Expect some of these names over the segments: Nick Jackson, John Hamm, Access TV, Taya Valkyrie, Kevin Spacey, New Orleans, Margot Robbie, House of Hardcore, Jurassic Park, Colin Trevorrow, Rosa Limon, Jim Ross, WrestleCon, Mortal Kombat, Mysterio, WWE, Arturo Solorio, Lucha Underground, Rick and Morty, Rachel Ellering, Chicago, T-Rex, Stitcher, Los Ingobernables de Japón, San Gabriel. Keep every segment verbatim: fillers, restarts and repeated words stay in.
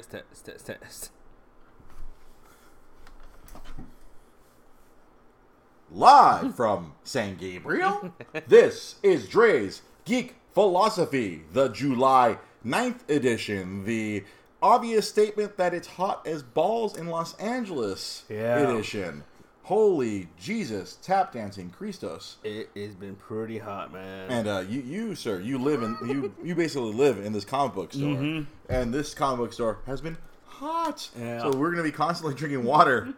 test, test, test, test. Live from San Gabriel, this is Dre's Geek Philosophy, the July ninth edition, the obvious statement that it's hot as balls in Los Angeles yeah. edition. Holy Jesus, tap dancing Christos. It has been pretty hot, man. And uh, you, you, sir, you live in you, you basically live in this comic book store, mm-hmm. and this comic book store has been hot. Yeah. So we're gonna be constantly drinking water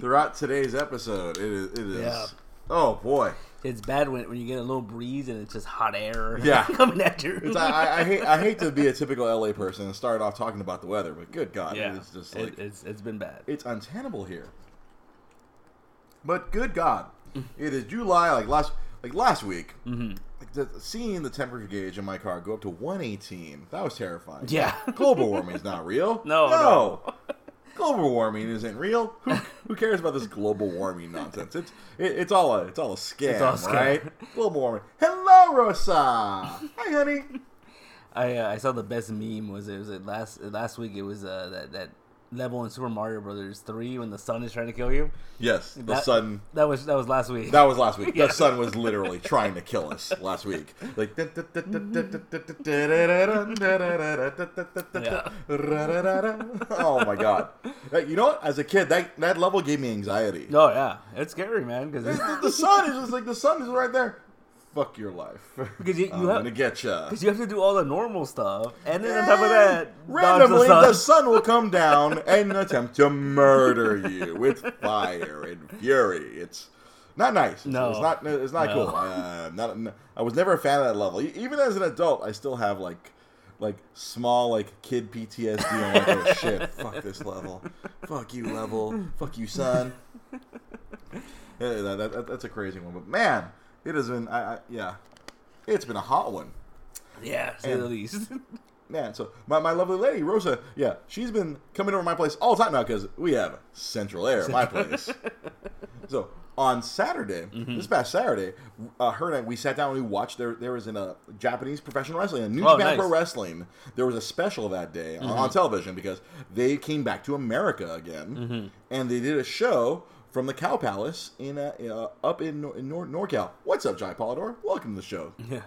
throughout today's episode. It is. It is yeah. Oh boy, it's bad when when you get a little breeze and it's just hot air. Yeah. coming at you. It's, I, I hate I hate to be a typical L A person and start off talking about the weather, but good God, yeah. it's just like, it, it's it's been bad. It's untenable here. But good God, it is July, like last like last week, mm-hmm. like the, seeing the temperature gauge in my car go up to one eighteen, that was terrifying. Yeah. Global warming is not real. No, no. no. Global warming isn't real. Who, who cares about this global warming nonsense? It's it, it's all a it's all a scam, it's all a scam. Right? Global warming. Hello, Rosa. Hi, honey. I uh, I saw the best meme was it was it last last week it was uh, that that. level in Super Mario Brothers three when the sun is trying to kill you. Yes, the that, sun. That was that was last week. That was last week. Yeah. The sun was literally trying to kill us last week. Like oh my God! You know what? As a kid, that that level gave me anxiety. Oh yeah, it's scary, man. Because the sun is just like the sun is right there. Fuck your life. Because you, you I'm have, gonna get ya. Because you have to do all the normal stuff, and then and on top of that, randomly the sun. the sun will come down and attempt to murder you with fire and fury. It's not nice. No, it's not. It's not no. cool. Uh, not, no, I was never a fan of that level. Even as an adult, I still have like, like small like kid P T S D. I'm like, oh shit, fuck this level. Fuck you, level. Fuck you, son. yeah, that, that, that's a crazy one, but man. It has been, I, I, yeah, it's been a hot one. Yeah, to say the least. Man, so my, my lovely lady, Rosa, yeah, she's been coming over to my place all the time now because we have central air at my place. So on Saturday, mm-hmm. this past Saturday, uh, her and I, we sat down and we watched, there There was in a Japanese professional wrestling, a New oh, Japan nice. Pro Wrestling. There was a special that day mm-hmm. on, on television because they came back to America again, mm-hmm. and they did a show from the Cow Palace in uh, uh, up in, Nor- in Nor- NorCal. What's up, Jai Polidor? Welcome to the show. Yeah.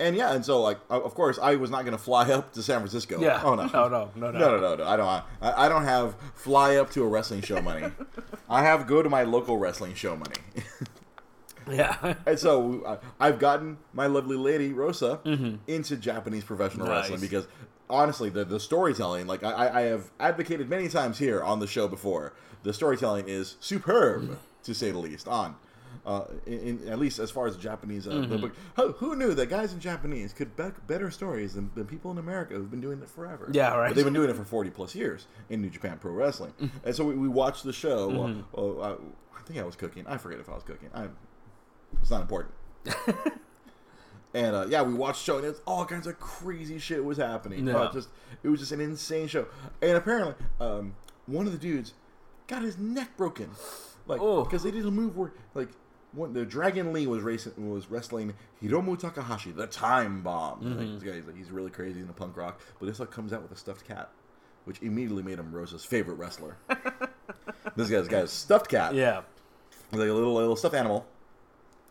And yeah, and so like, of course, I was not going to fly up to San Francisco. Yeah. Oh no. No, no, no, no, no, no, no. I don't. I, I don't have fly up to a wrestling show money. I have go to my local wrestling show money. yeah. And so uh, I've gotten my lovely lady Rosa mm-hmm. into Japanese professional nice. wrestling because. Honestly, the the storytelling, like I, I have advocated many times here on the show before, the storytelling is superb, to say the least, on, uh, in, in, at least as far as the Japanese uh, mm-hmm. the book. Who, who knew that guys in Japanese could back better stories than, than people in America who've been doing it forever? Yeah, right. But they've been doing it for forty plus years in New Japan Pro Wrestling. And so we, we watched the show. Mm-hmm. Well, well, I, I think I was cooking. I forget if I was cooking. I, it's not important. And, uh, yeah, we watched the show, and it was all kinds of crazy shit was happening. No. Uh, just, it was just an insane show. And apparently, um, one of the dudes got his neck broken. Like, because they did a move where, like, when the Dragon Lee was racing, was wrestling Hiromu Takahashi, the Time Bomb. Mm-hmm. Like, this guy, he's, like, he's really crazy in the punk rock. But this, like, comes out with a stuffed cat, which immediately made him Rosa's favorite wrestler. This guy's got a stuffed cat. Yeah. He's like a little, little stuffed animal.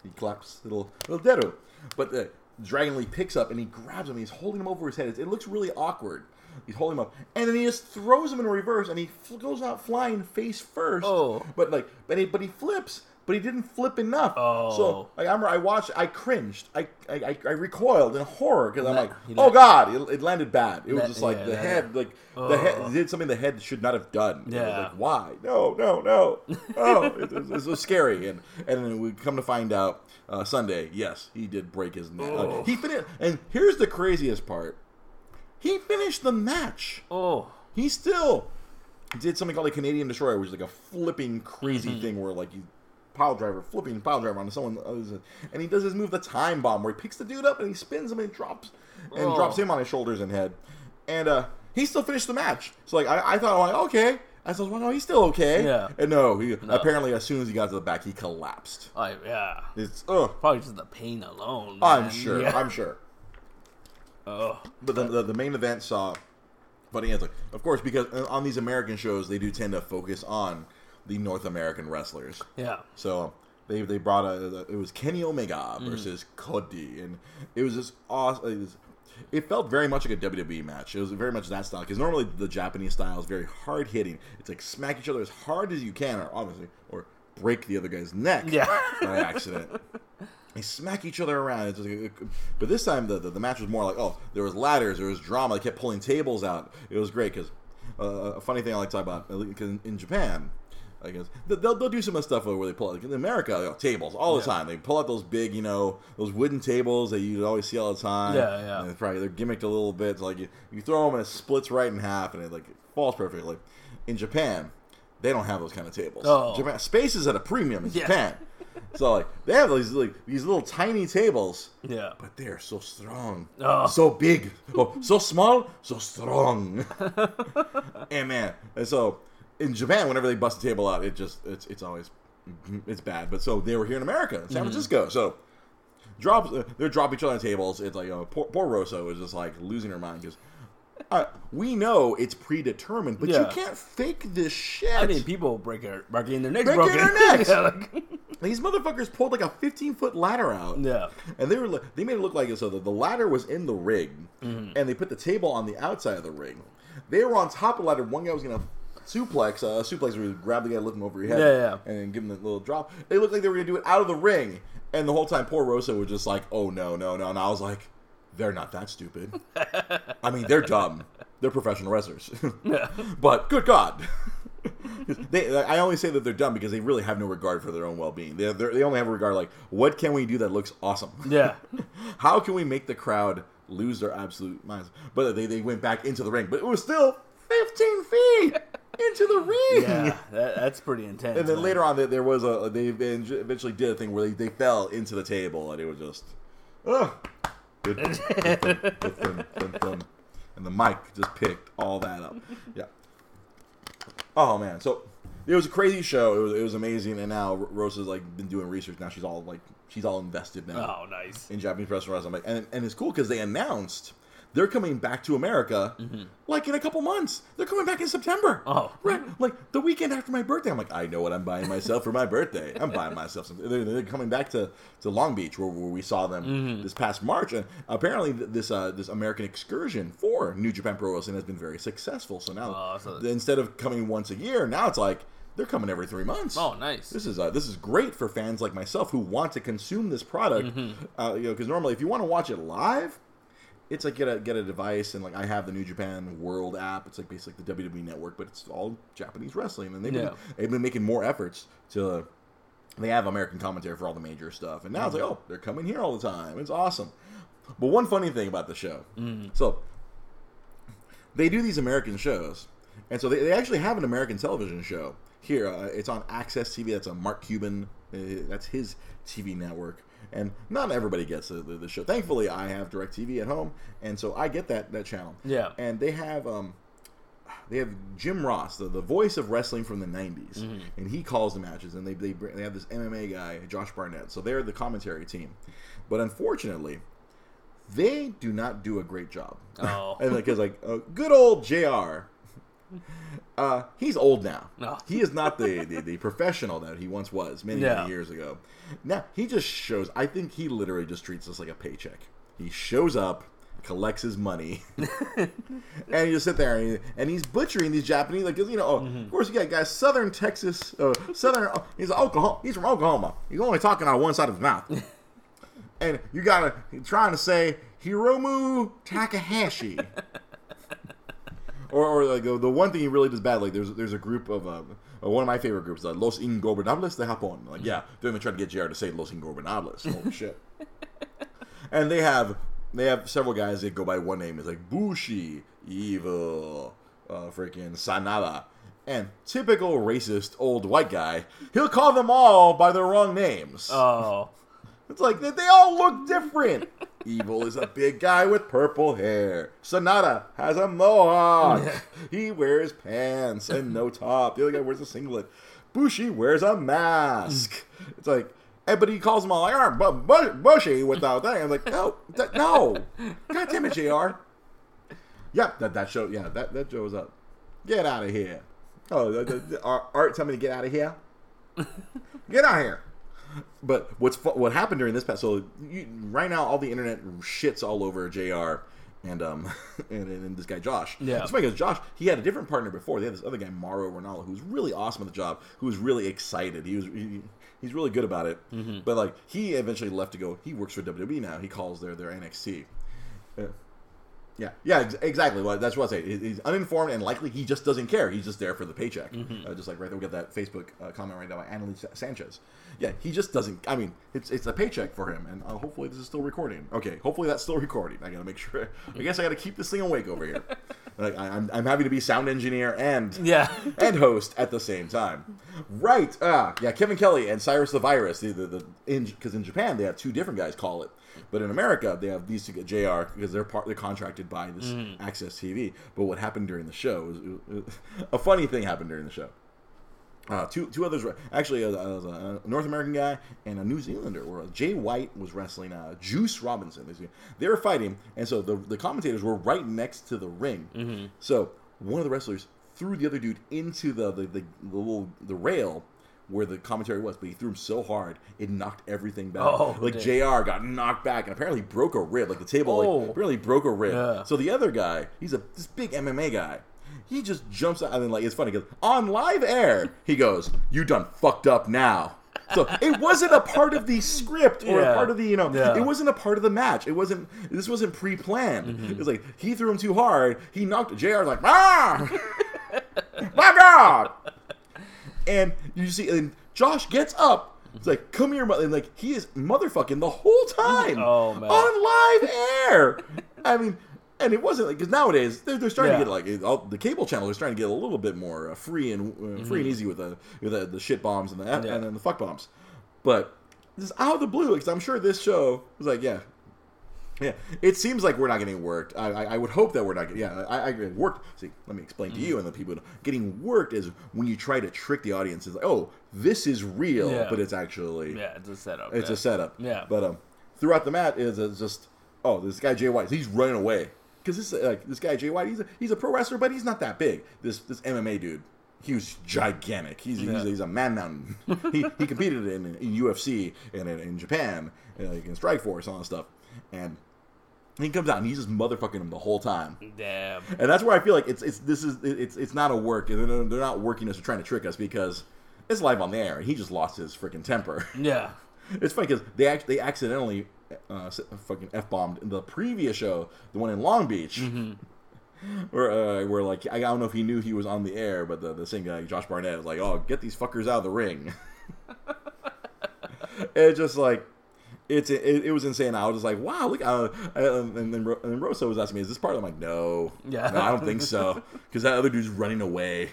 He claps little, little deru. But the Dragon Lee picks up and he grabs him. And he's holding him over his head. It, it looks really awkward. He's holding him up, and then he just throws him in reverse, and he fl- goes out flying face first. Oh, but like, but he, but he flips, but he didn't flip enough. Oh, so like, I remember I watched, I cringed, I I, I, I recoiled in horror because I'm like, oh god, it, it landed bad. It was just like yeah, the yeah, head, yeah. like oh. the head it did something the head should not have done. Yeah, was like why? No, no, no. Oh, it, it, it was scary, and and then we come to find out. Uh, Sunday, yes, he did break his neck. Oh. Uh, he finished, and here's the craziest part: he finished the match. Oh, he still did something called a Canadian Destroyer, which is like a flipping crazy mm-hmm. thing where like you pile driver, flipping pile driver onto someone, and he does his move, the Time Bomb, where he picks the dude up and he spins him and he drops and oh. drops him on his shoulders and head, and uh, he still finished the match. So like I, I thought, I'm like okay. I was like, well, no, he's still okay. Yeah. And no, he, no, apparently as soon as he got to the back, he collapsed. I, yeah. It's, ugh. Probably just the pain alone, man. I'm sure. Yeah. I'm sure. Oh. But the, the, the main event saw funny answer. Of course, because on these American shows, they do tend to focus on the North American wrestlers. Yeah. So they they brought a, it was Kenny Omega versus mm. Cody, and it was just awesome. It, was, it felt very much like a W W E match. It was very much that style, because normally the Japanese style is very hard hitting. It's like smack each other as hard as you can, or obviously, or break the other guy's neck yeah. by accident. They smack each other around. It's like, but this time the, the the match was more like, oh, there was ladders, there was drama. They kept pulling tables out. It was great, because uh, a funny thing I like to talk about, because in Japan, I guess they'll they'll do some of the stuff where they pull out, like in America, you know, tables all the yeah. time. They pull out those big, you know, those wooden tables that you always see all the time. Yeah, yeah. And they're probably they're gimmicked a little bit. So like you, you throw them and it splits right in half, and it like falls perfectly. In Japan, they don't have those kind of tables. Oh. Japan, space is at a premium in yeah. Japan. So like they have these like these little tiny tables, yeah, but they're so strong, oh. so big, oh, so small, so strong. And man, and so in Japan, whenever they bust a table out, it just it's it's always it's bad. But so they were here in America, in San mm-hmm. Francisco, so drops they drop each other on tables. It's like, you know, poor, poor Rosso is just like losing her mind because. Uh, we know it's predetermined, but yeah. you can't fake this shit. I mean, people break their, breaking their necks. Breaking broken. their necks. yeah, like... These motherfuckers pulled like a fifteen-foot ladder out. Yeah, and they were they made it look like it. So the, the ladder was in the rig, mm. and they put the table on the outside of the rig. They were on top of the ladder. One guy was gonna suplex. Uh, suplex where you grab the guy, looking over your head, yeah, yeah. and give him the little drop. They looked like they were gonna do it out of the ring, and the whole time, poor Rosa was just like, "Oh no, no, no!" And I was like, they're not that stupid. I mean, they're dumb. They're professional wrestlers. yeah. But good God, they, I only say that they're dumb because they really have no regard for their own well-being. They they only have a regard like, what can we do that looks awesome? Yeah. How can we make the crowd lose their absolute minds? But they they went back into the ring, but it was still fifteen feet into the ring. Yeah, that, that's pretty intense. And then man. later on, there was a they eventually did a thing where they, they fell into the table, and it was just, ugh. And the mic just picked all that up. Yeah. Oh man, so it was a crazy show. It was it was amazing, and now Rosa's like been doing research. Now she's all like she's all invested now. Oh, nice. In Japanese wrestling, I'm like, and and it's cool because they announced they're coming back to America mm-hmm. like in a couple months. They're coming back in September. Oh. Right. Like the weekend after my birthday. I'm like, I know what I'm buying myself for my birthday. I'm buying myself something. They're, they're coming back to, to Long Beach where, where we saw them mm-hmm. this past March. And apparently this uh, this American excursion for New Japan Pro Wrestling has been very successful. So now oh, so instead of coming once a year, now it's like they're coming every three months. Oh, nice! This is uh, this is great for fans like myself who want to consume this product. Mm-hmm. Uh, you know, because normally if you want to watch it live, it's like get a get a device, and like I have the New Japan World app. It's like basically the W W E Network, but it's all Japanese wrestling, and they've been, yeah. they've been making more efforts to. They have American commentary for all the major stuff, and now mm-hmm. it's like, oh, they're coming here all the time. It's awesome. But one funny thing about the show, mm-hmm. so they do these American shows, and so they, they actually have an American television show here. Uh, it's on Access T V. That's a Mark Cuban. Uh, that's his T V network. And not everybody gets the, the, the show. Thankfully, I have DirecTV at home, and so I get that, that channel. Yeah. And they have um, they have Jim Ross, the, the voice of wrestling from the nineties, mm-hmm. and he calls the matches. And they they they have this M M A guy, Josh Barnett. So they're the commentary team. But unfortunately, they do not do a great job. Oh. And because like, like uh, good old J R. Uh, he's old now. Oh. He is not the, the, the professional that he once was many, yeah. many years ago. Now, he just shows... I think he literally just treats this like a paycheck. He shows up, collects his money, and he just sit there, and, he, and he's butchering these Japanese... Like, you know, oh, mm-hmm. of course, you got guys, Southern Texas... Uh, Southern... Oh, he's, Oklahoma, he's from Oklahoma. He's only talking on one side of his mouth. And you got to... Trying to say, Hiromu Takahashi... Or, or like the, the one thing he really does badly, like there's there's a group of um, one of my favorite groups, uh, Los Ingobernables de Japón. Like, yeah, they're gonna try to get J R to say Los Ingobernables. Holy shit! And they have they have several guys that go by one name. It's like Bushi, Evil, uh, freaking Sanada, and typical racist old white guy. He'll call them all by their wrong names. Oh, it's like they, they all look different. Evil is a big guy with purple hair. Sanada has a mohawk. Yeah. He wears pants and no top. The other guy wears a singlet. Bushi wears a mask. It's like, hey, but he calls them all like, oh, bu- bu- Bushi without that. I'm like, no, th- no. God damn it, J R. Yep, that that show. Yeah, that that show was up. Get out of here. Oh, the, the, the, Art, tell me to get out of here. Get out of here. But what's what happened during this past? So you, right now, all the internet shits all over J R and um and, and this guy Josh. Yeah, that's funny because Josh, he had a different partner before. They had this other guy Mauro Ranallo, who was really awesome at the job, who was really excited. He was. He, He's really good about it, mm-hmm. but like he eventually left to go. He works for W W E now. He calls their their N X T. Yeah, yeah, yeah ex- exactly. Well, that's what I say. He's uninformed and likely he just doesn't care. He's just there for the paycheck. Mm-hmm. Uh, just like right there, we got that Facebook uh, comment right now by Annalise Sanchez. Yeah, he just doesn't. I mean, it's it's a paycheck for him, and uh, hopefully this is still recording. Okay, hopefully that's still recording. I gotta make sure. I guess I gotta keep this thing awake over here. Like I, I'm, I'm happy to be sound engineer and yeah. and host at the same time, right? Uh, yeah, Kevin Kelly and Cyrus the Virus. The the, the in because in Japan they have two different guys call it, but in America they have these two J R because they're part they're contracted by this mm. Access T V. But what happened during the show? Was, it was, a funny thing happened during the show. Uh, two two others were actually a, a, a North American guy and a New Zealander. Where Jay White was wrestling uh, Juice Robinson. They were fighting, and so the the commentators were right next to the ring. Mm-hmm. So one of the wrestlers threw the other dude into the the, the, the little the rail where the commentary was, but he threw him so hard it knocked everything back. Oh, like dang. J R got knocked back and apparently broke a rib. Like the table oh. like, apparently broke a rib. Yeah. So the other guy, he's a this big M M A guy. He just jumps out, and then like it's funny because on live air he goes, "You done fucked up now." So it wasn't a part of the script or yeah. a part of the you know, yeah. it wasn't a part of the match. It wasn't. This wasn't pre-planned. Mm-hmm. It was like he threw him too hard. He knocked J R like, "Ah, my God!" And you see, and Josh gets up. It's like, "Come here, mother!" And like he is motherfucking the whole time oh, man. on live air. I mean. And it wasn't like because nowadays they're, they're starting yeah. to get like it, all, the cable channels are starting to get a little bit more uh, free and uh, mm-hmm. free and easy with the with the, the shit bombs and the yeah. and then the fuck bombs, but this is out of the blue because I'm sure this show was like yeah, yeah. It seems like we're not getting worked. I I, I would hope that we're not. Getting, yeah, I, I worked. See, let me explain mm-hmm. to you and the people getting worked is when you try to trick the audience. It's like oh, this is real, yeah. but it's actually yeah, it's a setup. It's yeah. a setup. Yeah, but um, throughout the mat is uh, just oh, this guy Jay White, he's running away. Because this like this guy Jay White, he's a, he's a pro wrestler, but he's not that big. This this M M A dude, he was gigantic. He's yeah. he's, he's a man mountain. he he competed in, in U F C and in, in Japan, and like in Strikeforce, all that stuff. And he comes out and he's just motherfucking him the whole time. Damn. And that's where I feel like it's it's this is it's it's not a work. They're not working us or trying to trick us because it's live on the air. And he just lost his freaking temper. Yeah. It's funny because they act, they accidentally. Uh, fucking F-bombed in the previous show, the one in Long Beach, mm-hmm. where, uh, where like I don't know if he knew he was on the air, but the, the same guy, Josh Barnett, was like, "Oh, get these fuckers out of the ring." It's just like it's it, it was insane. I was just like, "Wow, look!" Uh, and, and then and then Rosa was asking me, "Is this part?" I'm like, "No, yeah, no, I don't think so," because that other dude's running away,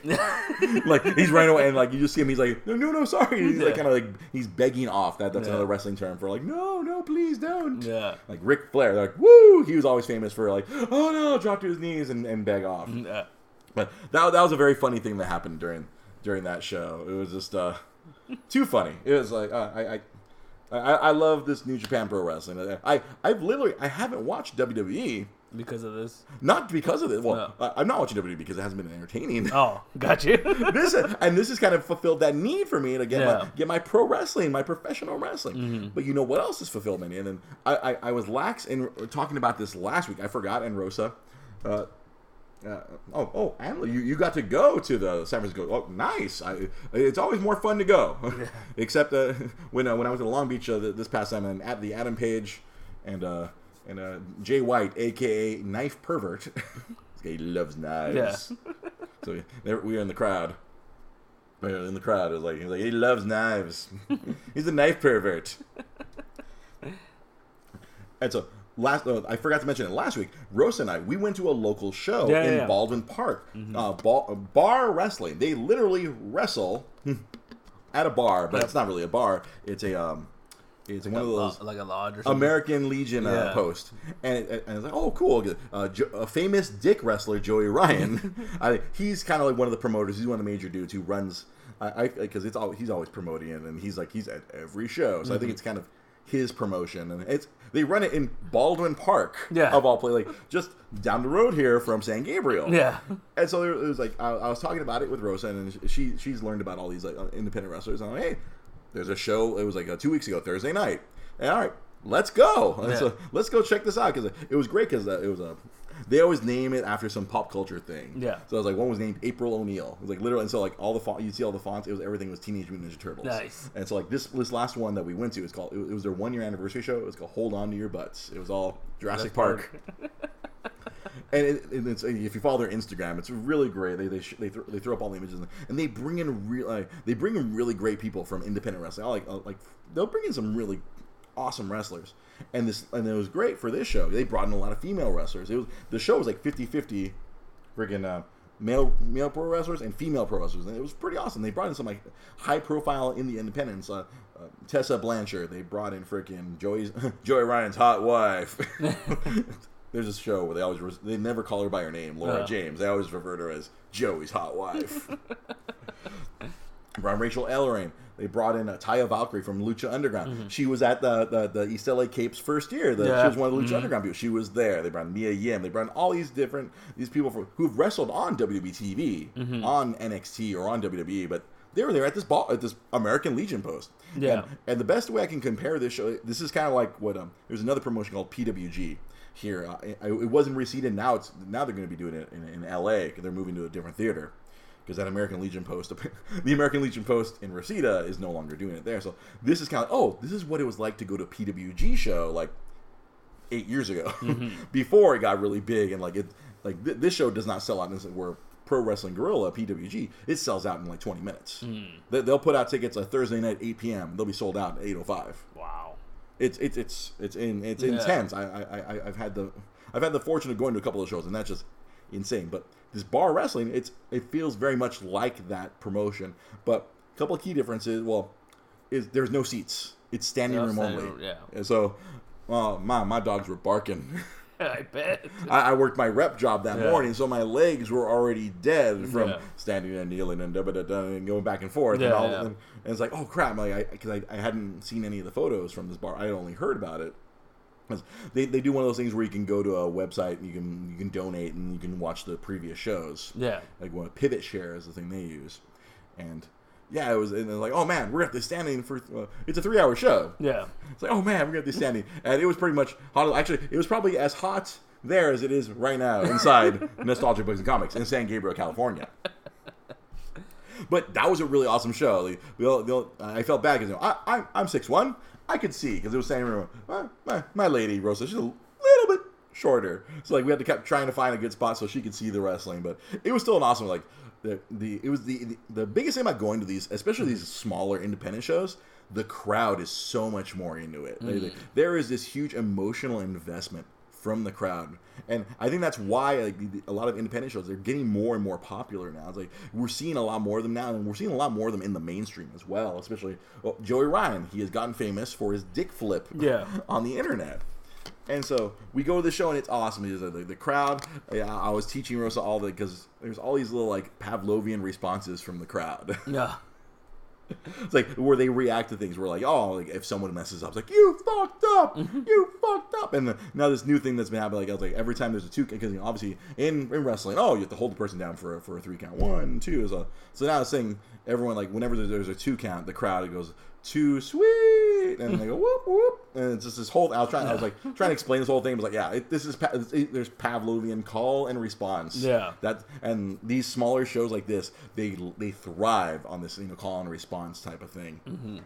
like he's running away, and like you just see him, he's like, "No, no, no, sorry," he's yeah. like kind of like he's begging off. That that's yeah. another wrestling term for like, "No, no, please don't." Yeah, like Ric Flair, like woo, he was always famous for like, "Oh no," drop to his knees and, and beg off. Yeah. But that that was a very funny thing that happened during during that show. It was just uh, too funny. It was like uh, I. I I, I love this New Japan Pro Wrestling. I, I've literally, I haven't watched W W E. Because of this? Not because of this. Well, no. I'm not watching W W E because it hasn't been entertaining. Oh, got you. this is, and this has kind of fulfilled that need for me to get, yeah. my, get my pro wrestling, my professional wrestling. Mm-hmm. But you know what else is fulfilled me? And then I, I, I was lax in talking about this last week. I forgot, and Rosa. Uh, Uh, oh, oh, Anna, you, you got to go to the San Francisco. Oh, nice. I, it's always more fun to go. Yeah. Except uh, when uh, when I was in Long Beach uh, this past time, and at the Adam Page and uh, and uh, Jay White, a k a. Knife Pervert. He loves knives. Yeah. So we, we were in the crowd. We were in the crowd. It was like, he was like, he loves knives. He's a knife pervert. And so... Last, uh, I forgot to mention it last week. Rosa and I, we went to a local show yeah, in yeah. Baldwin Park, mm-hmm. uh, ball, bar wrestling. They literally wrestle at a bar, but yeah. it's not really a bar. It's a, um, it's like one a, of those like a lodge or something. American Legion uh, yeah. post, and, it, and it's like, oh, cool. Uh, jo- a famous dick wrestler, Joey Ryan. I, he's kind of like one of the promoters. He's one of the major dudes who runs. I because it's all he's always promoting, it, and he's like he's at every show. So mm-hmm. I think it's kind of. his promotion, and it's they run it in Baldwin Park, yeah. of all places, like just down the road here from San Gabriel. Yeah, and so it was like I, I was talking about it with Rosa, and she she's learned about all these like independent wrestlers. And I'm like, hey, there's a show. It was like uh, two weeks ago, Thursday night. And all right, let's go. Yeah. So let's go check this out because it was great because uh, it was a. Uh, They always name it after some pop culture thing. Yeah. So I was like, one was named April O'Neil. It was like literally, and so like all the font, you see all the fonts. It was everything was Teenage Mutant Ninja Turtles. Nice. And so like this, this last one that we went to, it's called. It was their one year anniversary show. It was called Hold On to Your Butts. It was all Jurassic Park. And it, it, it's, if you follow their Instagram, it's really great. They they sh- they, th- they throw up all the images and they bring in real. Like, they bring in really great people from independent wrestling. I like I like they'll bring in some really awesome wrestlers. And this and it was great for this show. They brought in a lot of female wrestlers. It was the show was like fifty-fifty friggin' uh, male male pro wrestlers and female pro wrestlers, and it was pretty awesome. They brought in some like high profile indie independents, uh, uh, Tessa Blanchard. They brought in freaking Joey's Joey Ryan's hot wife. There's a show where they always re- they never call her by her name, Laura uh. James. They always refer to her as Joey's hot wife. Brought in Rachel Ellering. They brought in a Taya Valkyrie from Lucha Underground. Mm-hmm. She was at the, the the East L A Cape's first year. The, yeah. She was one of the Lucha mm-hmm. Underground people. She was there. They brought in Mia Yim. They brought in all these different these people from, who've wrestled on W B T V, mm-hmm. on N X T, or on W W E, but they were there at this ball, at this American Legion post. Yeah. And, and the best way I can compare this show, this is kind of like what um. There's another promotion called P W G here. Uh, it, it wasn't Reseda. Now it's now they're going to be doing it in, in L A because they're moving to a different theater. Because that American Legion post, the American Legion post in Reseda is no longer doing it there. So this is kind of, oh, this is what it was like to go to a P W G show like eight years ago, mm-hmm. before it got really big. And like it, like th- this show does not sell out. This is where Pro Wrestling Guerrilla, P W G, it sells out in like twenty minutes. Mm. They, they'll put out tickets on Thursday night at eight p.m. They'll be sold out at eight oh five. Wow, it's it's it's it's in it's yeah. intense. I, I I I've had the I've had the fortune of going to a couple of shows, and that's just insane. But this bar wrestling, it's it feels very much like that promotion, but a couple of key differences. Well, is there's no seats; it's standing no, room standing only. Room, yeah. And so, uh, my my dogs were barking. I bet. I, I worked my rep job that yeah. morning, so my legs were already dead from yeah. standing and kneeling and da da da and going back and forth. Yeah, and, all, yeah. and, and it's like, oh crap! Like I because I, I hadn't seen any of the photos from this bar. I had only heard about it. They they do one of those things where you can go to a website and you can you can donate and you can watch the previous shows. Yeah, like what Pivot Share is the thing they use, and yeah, it was and they're like, oh man, we're at the standing for uh, it's a three hour show. Yeah, it's like, oh man, we're at the standing, and it was pretty much hot. Actually, it was probably as hot there as it is right now inside Nostalgia Books and Comics in San Gabriel, California. But that was a really awesome show. Like, we all, we all, I felt bad because you know, I, I I'm six one. I could see, because it was standing room. My, my, my lady, Rosa, she's a little bit shorter. So, like, we had to keep trying to find a good spot so she could see the wrestling. But it was still an awesome, like, the, the it was the, the the biggest thing about going to these, especially these smaller independent shows, the crowd is so much more into it. Mm. Like, there is this huge emotional investment from the crowd. And I think that's why like, a lot of independent shows, they're getting more and more popular now. It's like we're seeing a lot more of them now, and we're seeing a lot more of them in the mainstream as well, especially well, Joey Ryan. He has gotten famous for his dick flip yeah. on the internet. And so we go to the show, and it's awesome. It's, uh, the, the crowd, yeah, I was teaching Rosa all the, because there's all these little like Pavlovian responses from the crowd. Yeah. It's like where they react to things. We're like, oh, like if someone messes up, it's like you fucked up, you fucked up. And the, now this new thing that's been happening, like I was like, every time there's a two, because you know, obviously in, in wrestling, oh, you have to hold the person down for a, for a three count, one, two. Is a, so now it's saying everyone like whenever there's a two count, the crowd goes too sweet, and they go whoop whoop, and it's just this whole. I was trying, I was like trying to explain this whole thing. I was like, yeah, it, this is pa- it, there's Pavlovian call and response. Yeah, that and these smaller shows like this, they they thrive on this you know call and response type of thing, mm-hmm.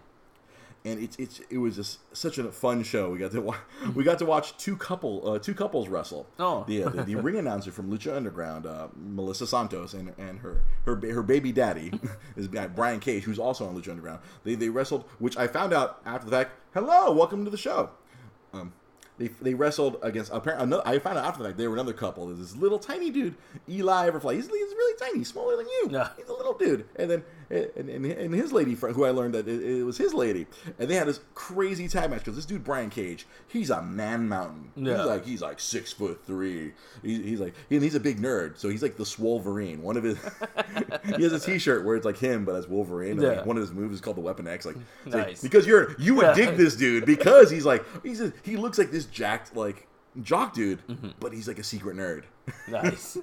and it's it's it was just such a fun show. We got to wa- we got to watch two couple uh, two couples wrestle. Oh, the, uh, the the ring announcer from Lucha Underground, uh, Melissa Santos, and and her her her baby daddy is Brian Cage, who's also on Lucha Underground. They they wrestled, which I found out after the fact. Hello, welcome to the show. Um, they they wrestled against apparently another. I found out after the fact they were another couple. There's this little tiny dude, Eli Everfly. He's, he's really tiny, smaller than you. Yeah. He's a little dude, and then and, and, and his lady friend, who I learned that it, it was his lady, and they had this crazy tag match because this dude Brian Cage, he's a man mountain. Yeah. He's like he's like six foot three. He, he's like and he's a big nerd, so he's like the Swolverine. One of his he has a T-shirt where it's like him but as Wolverine. Yeah. Like one of his moves is called the Weapon X. Like, nice. Like because you're you would yeah. dig this dude because he's like he's a, he looks like this jacked like jock dude, mm-hmm. but he's like a secret nerd. Nice.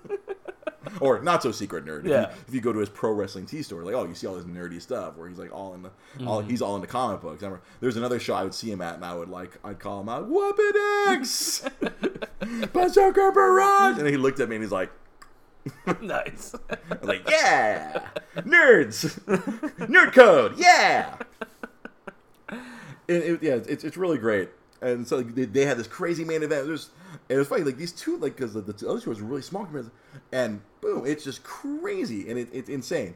Or not so secret nerd. Yeah. If you, if you go to his pro wrestling tee store, like, oh, you see all this nerdy stuff where he's like all in the, mm-hmm. all he's all into comic books. I remember there's another show I would see him at, and I would like, I'd call him out, Whoopin' X, Bazooka Barrage, and he looked at me and he's like, nice. I was like, yeah, nerds, nerd code, yeah. It, it, yeah, it's it's really great. And so like, they, they had this crazy main event. It was, it was funny, like these two, like because the, the other two was really small, and boom, it's just crazy and it, it's insane.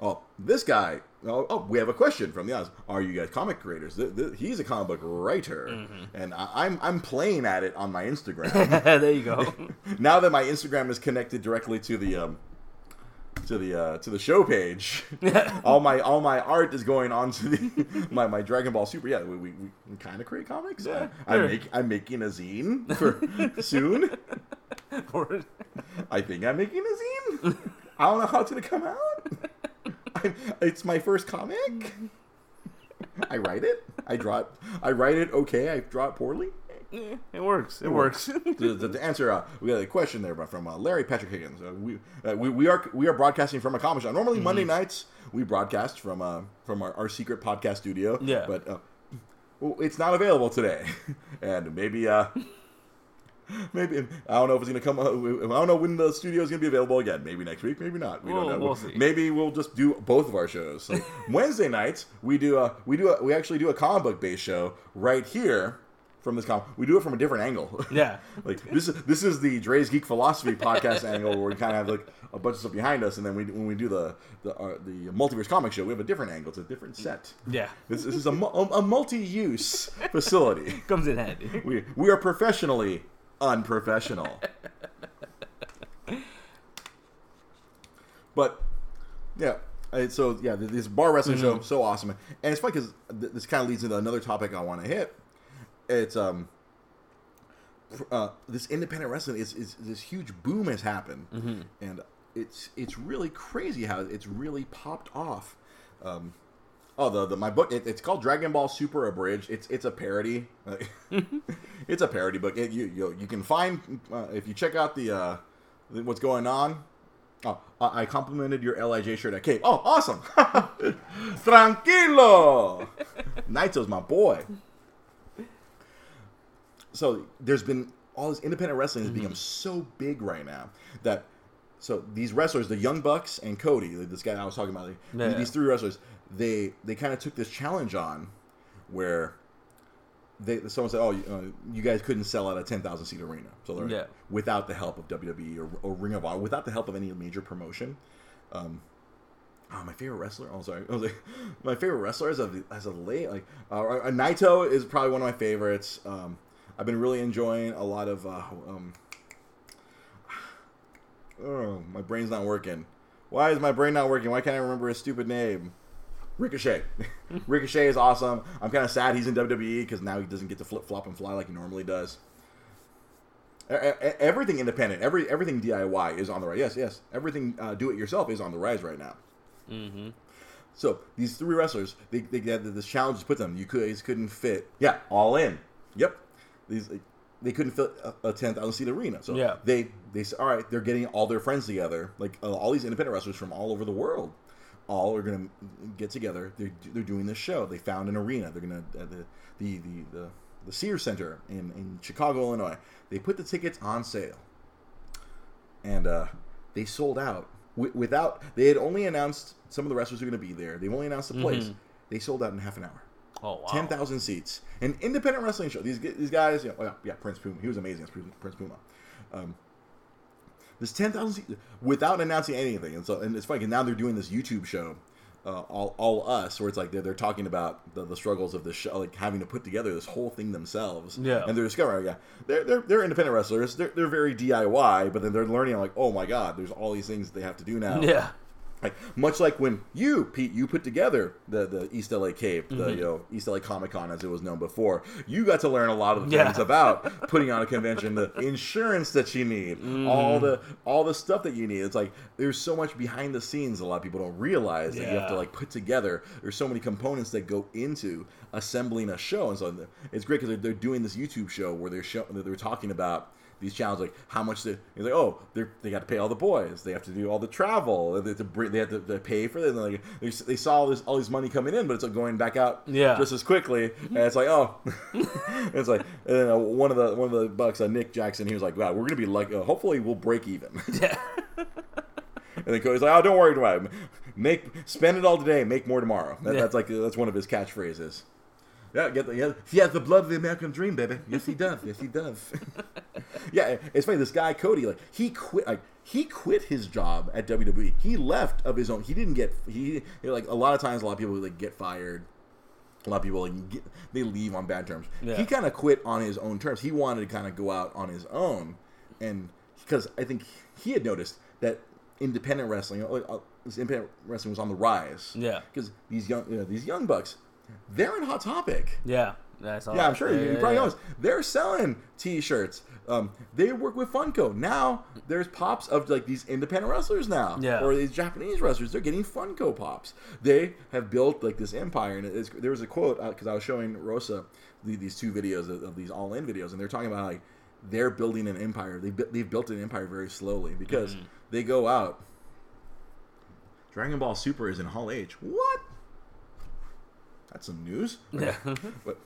Oh, this guy! Oh, oh, we have a question from the audience. Are you guys comic creators? The, the, he's a comic book writer, mm-hmm. and I, I'm I'm playing at it on my Instagram. There you go. Now that my Instagram is connected directly to the um, to the uh, to the show page, all my all my art is going on to the my, my Dragon Ball Super. Yeah, we we, we kind of create comics. Yeah, I, sure. I make I'm making a zine for soon. Or, I think I'm making a zine. I don't know how it's gonna come out. I'm, it's my first comic. I write it. I draw it. I write it okay. I draw it poorly. Yeah, it works. It, it works. works. to, to, to answer, uh, we got a question there from uh, Larry Patrick Higgins. Uh, we, uh, we we are we are broadcasting from a comic shop. Normally mm-hmm. Monday nights we broadcast from uh, from our, our secret podcast studio. Yeah, but uh, it's not available today, and maybe. Uh, Maybe I don't know if it's gonna come. I don't know when the studio is gonna be available again. Maybe next week. Maybe not. We we'll, don't know. We'll see. Maybe we'll just do both of our shows. So Wednesday nights we do a we do a, we actually do a comic book based show right here from this comic. We do it from a different angle. Yeah, like this is this is the Dre's Geek Philosophy podcast angle where we kind of have like a bunch of stuff behind us, and then we when we do the the, uh, the multiverse comic show, we have a different angle. It's a different set. Yeah, this, this is a, a multi-use facility. Comes in handy. We we are professionally. Unprofessional. But yeah, so yeah, this bar wrestling mm-hmm. show, so awesome. And it's funny because this kind of leads into another topic I want to hit. It's um uh this independent wrestling is, is this huge boom has happened, mm-hmm. and it's it's really crazy how it's really popped off. um Oh, the, the my book, it, it's called Dragon Ball Super Abridged. It's it's a parody. It's a parody book. It, you, you you can find, uh, if you check out the uh, what's going on. Oh, I complimented your L I J shirt at Cape. Oh, awesome. Tranquilo. Naito's my boy. So there's been, all this independent wrestling has mm-hmm. become so big right now that, so these wrestlers, the Young Bucks and Cody, this guy I was talking about, yeah. these three wrestlers, They they kind of took this challenge on, where they someone said, "Oh, you, uh, you guys couldn't sell out a ten thousand seat arena, so yeah. without the help of W W E or, or Ring of Honor, without the help of any major promotion." Um, oh, my favorite wrestler. Oh, sorry. Oh, my favorite wrestler as a as a late like uh, Naito is probably one of my favorites. Um, I've been really enjoying a lot of. Uh, um, oh, my brain's not working. Why is my brain not working? Why can't I remember his stupid name? Ricochet. Ricochet is awesome. I'm kind of sad he's in W W E because now he doesn't get to flip, flop, and fly like he normally does. Everything independent, every everything D I Y is on the rise. Yes, yes. Everything uh, do-it-yourself is on the rise right now. Mm-hmm. So these three wrestlers, they they had this challenge to put them. You guys couldn't fit. Yeah, all in. Yep. These they couldn't fit a, a ten thousand seat arena. So yeah. they they all right. They're getting all their friends together, like uh, all these independent wrestlers from all over the world. All are going to get together. They're, they're doing this show. They found an arena. They're going to uh, the, the the the the Sears Center in, in Chicago, Illinois. They put the tickets on sale, and uh, they sold out. W- without they had only announced some of the wrestlers were going to be there. They only announced the place. Mm-hmm. They sold out in half an hour. Oh wow! Ten thousand seats. An independent wrestling show. These these guys. You know, oh yeah, yeah. Prince Puma. He was amazing. Prince Puma. Um, This ten thousand without announcing anything, and so and it's funny. And now they're doing this YouTube show, uh, all all us, where it's like they're they're talking about the, the struggles of the show, like having to put together this whole thing themselves. Yeah, and they're discovering, yeah, they're they're, they're independent wrestlers. They're they're very D I Y, but then they're learning like, oh my god, there's all these things they have to do now. Yeah, Right. Much like when you, Pete, you put together the, the East L A Cave, the mm-hmm. you know, East L A Comic Con as it was known before, you got to learn a lot of the things yeah. about putting on a convention, the insurance that you need, mm. all the all the stuff that you need. It's like there's so much behind the scenes a lot of people don't realize yeah. that you have to like put together. There's so many components that go into assembling a show, and so it's great because they're, they're doing this YouTube show where they're show, they're talking about these challenges, like how much they he's like, oh, they they got to pay all the boys, they have to do all the travel, they have to, they have to they pay for it. And like, they they saw all this all this money coming in, but it's like going back out yeah. just as quickly, and it's like oh, it's like and then, uh, one of the one of the Bucks, uh, Nick Jackson, he was like, wow, we're gonna be like, uh, hopefully we'll break even. Yeah. And then Cody's like, oh, don't worry about it, make spend it all today, make more tomorrow. That, yeah. That's like that's one of his catchphrases. Yeah, get the, yeah, he has the blood of the American dream, baby. Yes, he does. Yes, he does. Yeah, it's funny. This guy Cody, like he quit, like he quit his job at W W E. He left of his own. He didn't get he you know, like a lot of times. A lot of people like get fired. A lot of people like get, they leave on bad terms. Yeah. He kind of quit on his own terms. He wanted to kind of go out on his own, and because I think he had noticed that independent wrestling, like, uh, this independent wrestling was on the rise. Yeah, because these young, you know, these young bucks. They're in Hot Topic. Yeah, that's all. Yeah, I'm sure yeah, you, you yeah, probably yeah. noticed. They're selling T-shirts. Um, they work with Funko now. There's pops of like these independent wrestlers now, yeah. or these Japanese wrestlers. They're getting Funko Pops. They have built like this empire. And it's, there was a quote because uh, I was showing Rosa the, these two videos of, of these All In videos, and they're talking about like they're building an empire. They they've built an empire very slowly because mm-hmm. they go out. Dragon Ball Super is in Hall H. What? That's some news. Yeah. But,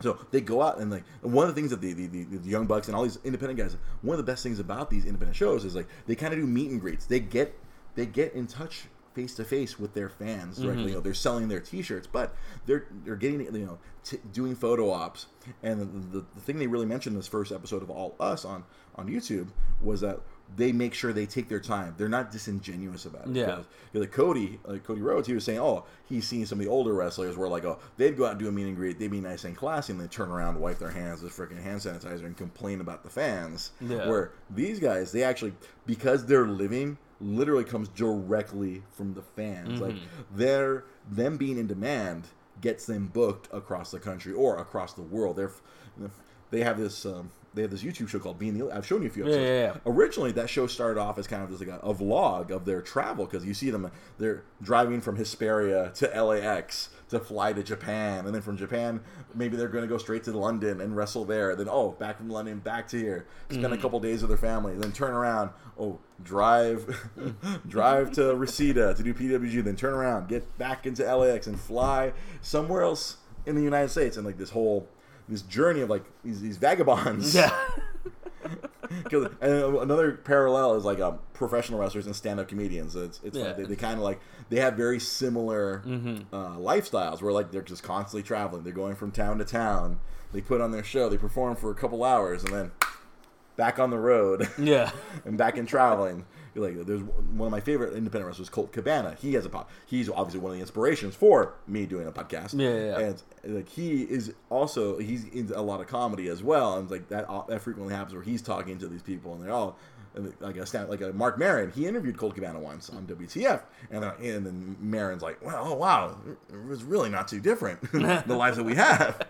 so they go out and like one of the things that the, the, the Young Bucks and all these independent guys, one of the best things about these independent shows is like they kind of do meet and greets. They get they get in touch face to face with their fans directly. Mm-hmm. You know, they're selling their T-shirts, but they're they're getting you know t- doing photo ops. And the, the, the thing they really mentioned in this first episode of All Us on on YouTube was that. They make sure they take their time. They're not disingenuous about it. Yeah. Like Cody, like Cody Rhodes, he was saying, "Oh, he's seen some of the older wrestlers where like, oh, they'd go out and do a meet and greet, they'd be nice and classy, and they turn around, wipe their hands with freaking hand sanitizer, and complain about the fans." Yeah. Where these guys, they actually, because their living literally comes directly from the fans. Mm-hmm. Like they're them being in demand gets them booked across the country or across the world. They're they have this. Um, They have this YouTube show called Being the... I've shown you a few episodes. Yeah, yeah, yeah. Originally, that show started off as kind of just like a, a vlog of their travel because you see them, they're driving from Hesperia to L A X to fly to Japan. And then from Japan, maybe they're going to go straight to London and wrestle there. Then, oh, back from London, back to here. Spend mm. a couple days with their family. Then turn around. Oh, drive drive to Reseda to do P W G. Then turn around, get back into L A X and fly somewhere else in the United States. And like this whole... this journey of like these, these vagabonds. Yeah. And another parallel is like um, professional wrestlers and stand-up comedians. It's it's yeah. they, they kind of like they have very similar mm-hmm. uh, lifestyles where like they're just constantly traveling. They're going from town to town. They put on their show. They perform for a couple hours and then back on the road. Yeah. And back in traveling. Like there's one of my favorite independent wrestlers, Colt Cabana. He has a pod. He's obviously one of the inspirations for me doing a podcast. Yeah, yeah, yeah. And like he is also he's into a lot of comedy as well. And like that that frequently happens where he's talking to these people and they're all like a stand, like a Mark Maron. He interviewed Colt Cabana once on W T F, and then, and then Maron's like, well, oh wow, it was really not too different the lives that we have.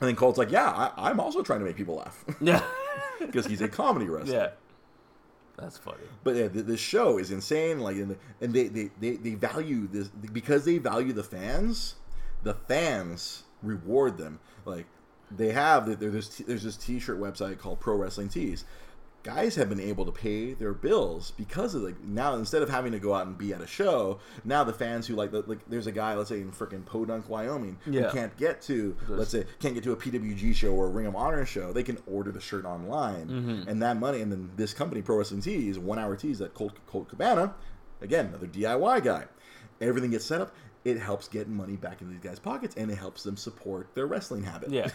And then Colt's like, yeah, I, I'm also trying to make people laugh. Yeah, because he's a comedy wrestler. Yeah. That's funny. But yeah, the, the show is insane. Like, and, and they, they, they, they value this because they value the fans. The fans reward them. Like they have there's there's this T-shirt website called Pro Wrestling Tees. Guys have been able to pay their bills because of like now instead of having to go out and be at a show, now the fans who like like there's a guy let's say in freaking Podunk, Wyoming, yeah. who can't get to there's... let's say can't get to a P W G show or a Ring of Honor show, they can order the shirt online mm-hmm. and that money and then this company Pro Wrestling Tees, one hour tees that Colt Colt Cabana, again another D I Y guy, everything gets set up. It helps get money back into these guys' pockets, and it helps them support their wrestling habit. Yeah,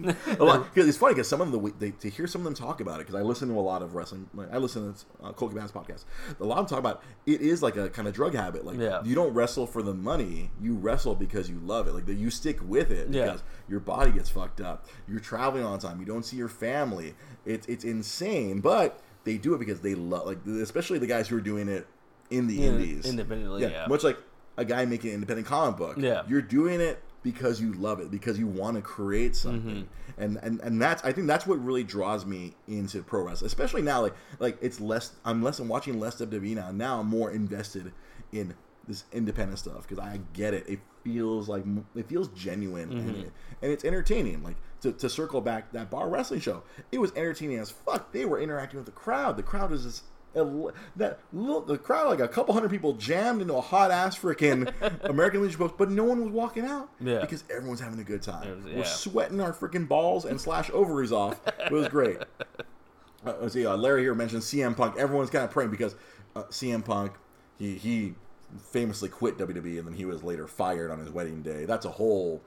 because it's funny because some of them they, to hear some of them talk about it. Because I listen to a lot of wrestling. Like, I listen to uh, Cole Cabana's podcast. A lot of them talk about it is like a kind of drug habit. Like yeah. you don't wrestle for the money; you wrestle because you love it. Like you stick with it because yeah. your body gets fucked up. You're traveling all the time. You don't see your family. It's it's insane, but they do it because they love, like, especially the guys who are doing it in the in, indies. Independently, yeah. yeah. Much like a guy making an independent comic book. Yeah. You're doing it because you love it, because you want to create something. Mm-hmm. And, and and that's, I think that's what really draws me into pro wrestling. Especially now, like, like it's less, I'm less, I'm watching less W W E now. Now I'm more invested in this independent stuff because I get it. It feels like, it feels genuine. Mm-hmm. And, it, and it's entertaining. Like, to, to circle back that bar wrestling show, it was entertaining as fuck. They were interacting with the crowd. The crowd is this, that little, the crowd, like a couple hundred people jammed into a hot ass freaking American Legion post, but no one was walking out yeah. because everyone's having a good time. Was, yeah. We're sweating our freaking balls and slash ovaries off. It was great. Uh, see, uh, Larry here mentioned C M Punk. Everyone's kind of praying because uh, C M Punk, he he famously quit W W E and then he was later fired on his wedding day. That's a whole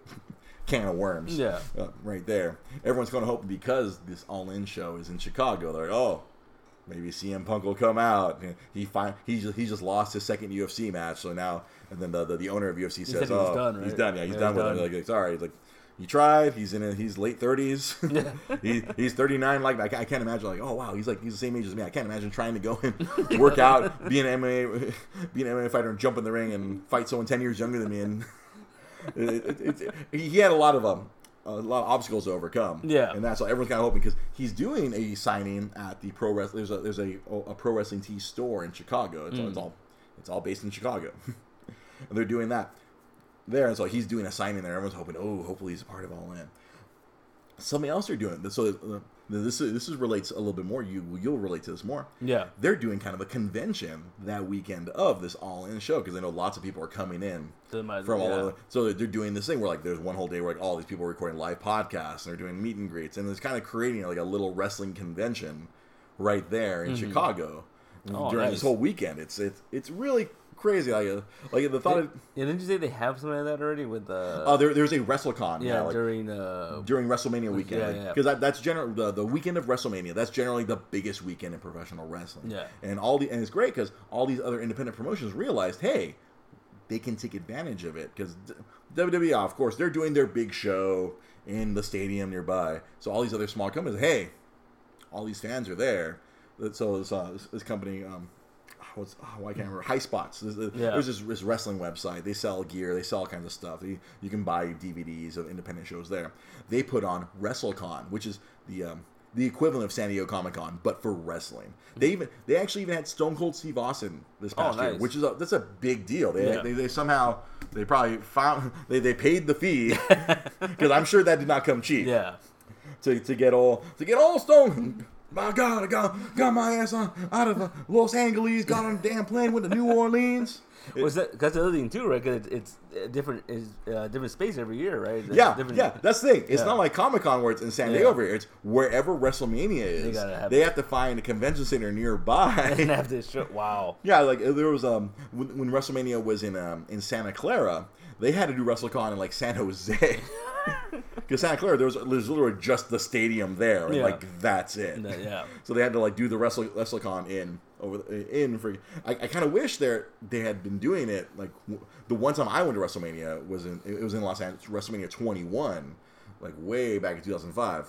can of worms. Yeah, uh, right there. Everyone's going to hope because this All In show is in Chicago. They're like, oh, maybe C M Punk will come out. He find he just, he just lost his second U F C match, so now and then the the, the owner of U F C he says, he "Oh, done, right? he's done. Yeah, he's yeah, done he's with done. it. Like, it's all right. He's like, you tried. He's in. A, he's late thirties. Yeah. he, he's thirty-nine. Like, I can't imagine. Like, oh wow, he's like he's the same age as me. I can't imagine trying to go and work out, be an M M A, be an M M A fighter, and jump in the ring and fight someone ten years younger than me. And it, it, it, it, he had a lot of um. a lot of obstacles to overcome. Yeah. And that's what everyone's kind of hoping because he's doing a signing at the pro wrestling. There's a, there's a, a pro wrestling tee store in Chicago. It's, mm. all, it's all, it's all based in Chicago. And they're doing that there. And so he's doing a signing there. Everyone's hoping, oh, hopefully he's a part of All In. Something else they're doing. So this is, this is relates a little bit more. You, you'll relate to this more. Yeah. They're doing kind of a convention that weekend of this All-In show because I know lots of people are coming in so might, from yeah. all over. So they're doing this thing where, like, there's one whole day where, like, all these people are recording live podcasts and they're doing meet and greets. And it's kind of creating, like, a little wrestling convention right there in mm-hmm. Chicago oh, during nice. this whole weekend. It's, it's, it's really crazy, like, uh, like the thought they, of. Yeah, didn't you say they have something like that already with the? Uh, oh, there, there's a WrestleCon. Yeah, yeah like, during uh, during WrestleMania weekend, because yeah, like, yeah. that, that's generally the, the weekend of WrestleMania. That's generally the biggest weekend in professional wrestling. Yeah, and all the and it's great because all these other independent promotions realized, hey, they can take advantage of it because W W E, of course, they're doing their big show in the stadium nearby. So all these other small companies, hey, all these fans are there. So this uh, this, this company. Um, What's, oh, I can't remember. High Spots. There's, yeah. there's this, this wrestling website. They sell gear. They sell all kinds of stuff. You, you can buy D V Ds of independent shows there. They put on WrestleCon, which is the um, the equivalent of San Diego Comic Con, but for wrestling. They even they actually even had Stone Cold Steve Austin this past oh, nice. year, which is a, that's a big deal. They, yeah. they they somehow they probably found they, they paid the fee because I'm sure that did not come cheap. Yeah, to to get all to get all Stone. My God, I got, got my ass on, out of uh, Los Angeles, got on a damn plane, went to New Orleans. Was well, that, that's the other thing too, right? Because it's, it's different, it's uh, different space every year, right? It's yeah, different... yeah. That's the thing. It's yeah. not like Comic Con where it's in San Diego yeah. every year. It's wherever WrestleMania is. They, gotta have, they have to find a convention center nearby and have this show. Wow. Yeah, like there was um when, when WrestleMania was in um in Santa Clara, they had to do WrestleCon in like San Jose. Because Santa Clara, there was, there was literally just the stadium there, and yeah. like that's it. The, yeah. So they had to like do the Wrestle, WrestleCon in over in for. I, I kind of wish there they had been doing it like w- the one time I went to WrestleMania was in it was in Los Angeles, WrestleMania twenty-one, like way back in two thousand five,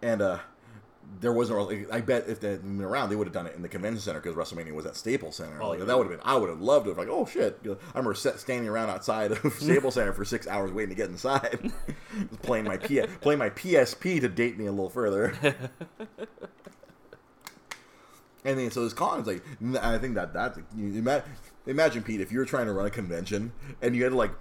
and uh, there wasn't. Like, I bet if they had been around, they would have done it in the convention center because WrestleMania was at Staples Center. Oh, like, yeah. That would have been. I would have loved it. Like, oh shit! I remember standing around outside of Staples Center for six hours waiting to get inside, playing my P- playing my P S P to date me a little further. And then so this con is like, I think that that's like, imagine Pete if you were trying to run a convention and you had to like.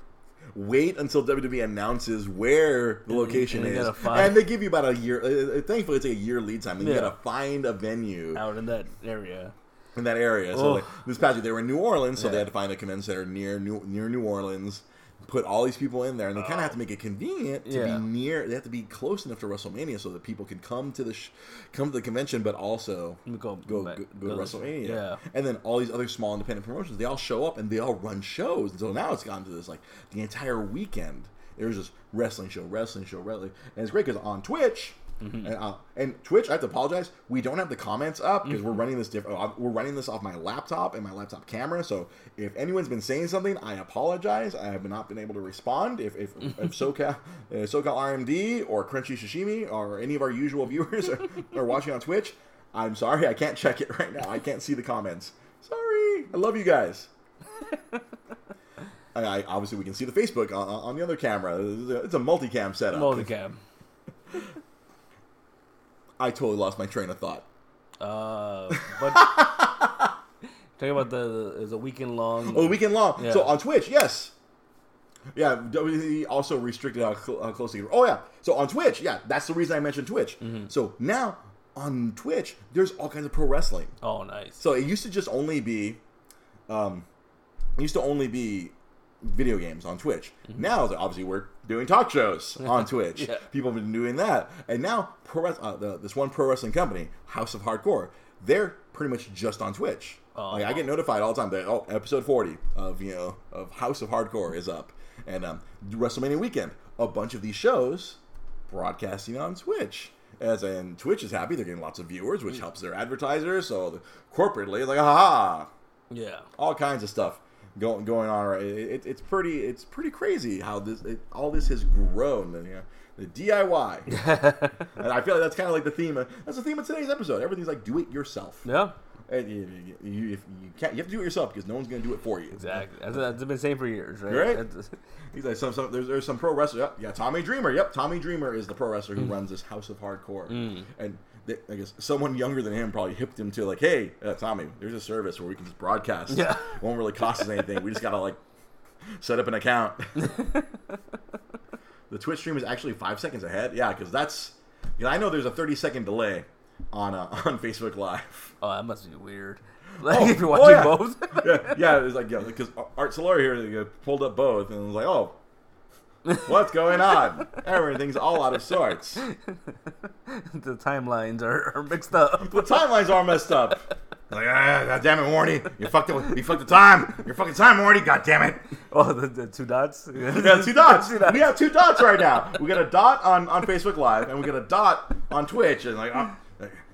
Wait until W W E announces where the location and is, and they give you about a year. Uh, thankfully, it's a year lead time. And yeah. You gotta find a venue out in that area. In that area, oh. so like, this past year they were in New Orleans, so yeah. they had to find a convention center near New, near New Orleans. Put all these people in there, and they kind of have to make it convenient to yeah. be near. They have to be close enough to WrestleMania so that people can come to the sh- come to the convention, but also go go, back, go, go, go to WrestleMania. Yeah. And then all these other small independent promotions, they all show up and they all run shows. And so now it's gotten to this like the entire weekend. There's just wrestling show, wrestling show, wrestling, and it's great because on Twitch. Mm-hmm. And, uh, and Twitch, I have to apologize. We don't have the comments up because mm-hmm. we're running this diff- We're running this off my laptop and my laptop camera. So if anyone's been saying something, I apologize. I have not been able to respond. If if, if SoCal, uh, SoCal R M D or Crunchy Sashimi or any of our usual viewers are, are watching on Twitch, I'm sorry, I can't check it right now. I can't see the comments. Sorry. I love you guys. I, obviously, we can see the Facebook on, on the other camera. It's a, it's a multicam setup. Multicam. I totally lost my train of thought. Uh, but talking about the, the is a weekend long. Oh, weekend long. Yeah. So on Twitch, yes. Yeah, W W E also restricted how closely. Oh yeah, so on Twitch, yeah, that's the reason I mentioned Twitch. Mm-hmm. So now on Twitch, there's all kinds of pro wrestling. Oh, nice. So it used to just only be, um, it used to only be video games on Twitch. Mm-hmm. Now, obviously, we're doing talk shows on Twitch. Yeah. People have been doing that, and now pro uh, the, this one pro wrestling company, House of Hardcore, they're pretty much just on Twitch. Oh, like, wow. I get notified all the time that oh, episode forty of you know of House of Hardcore is up. And um, WrestleMania weekend, a bunch of these shows broadcasting on Twitch. As in, Twitch is happy; they're getting lots of viewers, which helps their advertisers. So the, corporately, like, aha, yeah, all kinds of stuff going going on. Right, it, it, it's pretty, it's pretty crazy how this it, all this has grown. You know, the D I Y, and I feel like that's kind of like the theme. Of, that's the theme of today's episode. Everything's like do it yourself. Yeah. And you, you, you, if you, can't, you have to do it yourself because no one's going to do it for you. Exactly. That's, that's been saying for years, right? Right? He's like, some, some, there's, there's some pro wrestler. Yep. Yeah, Tommy Dreamer. Yep, Tommy Dreamer is the pro wrestler who mm. runs this House of Hardcore. Mm. And they, I guess someone younger than him probably hipped him to like, hey, uh, Tommy, there's a service where we can just broadcast. Yeah. It won't really cost us anything. We just got to like set up an account. The Twitch stream is actually five seconds ahead. Yeah, because that's, you know, I know there's a thirty second delay. On uh, on Facebook Live. Oh, that must be weird. Like oh, if you're watching oh, yeah. both. yeah, yeah, it was like yeah, because Art Solari here like, pulled up both and was like, oh, what's going on? Everything's all out of sorts. The timelines are, are mixed up. The timelines are messed up. Like, ah, God damn it, Warnie, you fucked up. You fucked the time. Your fucking time, Warnie. God damn it. Oh, the, the two dots. Yeah, two dots. two dots. We have two dots right now. We got a dot on, on Facebook Live and we got a dot on Twitch and like. Oh,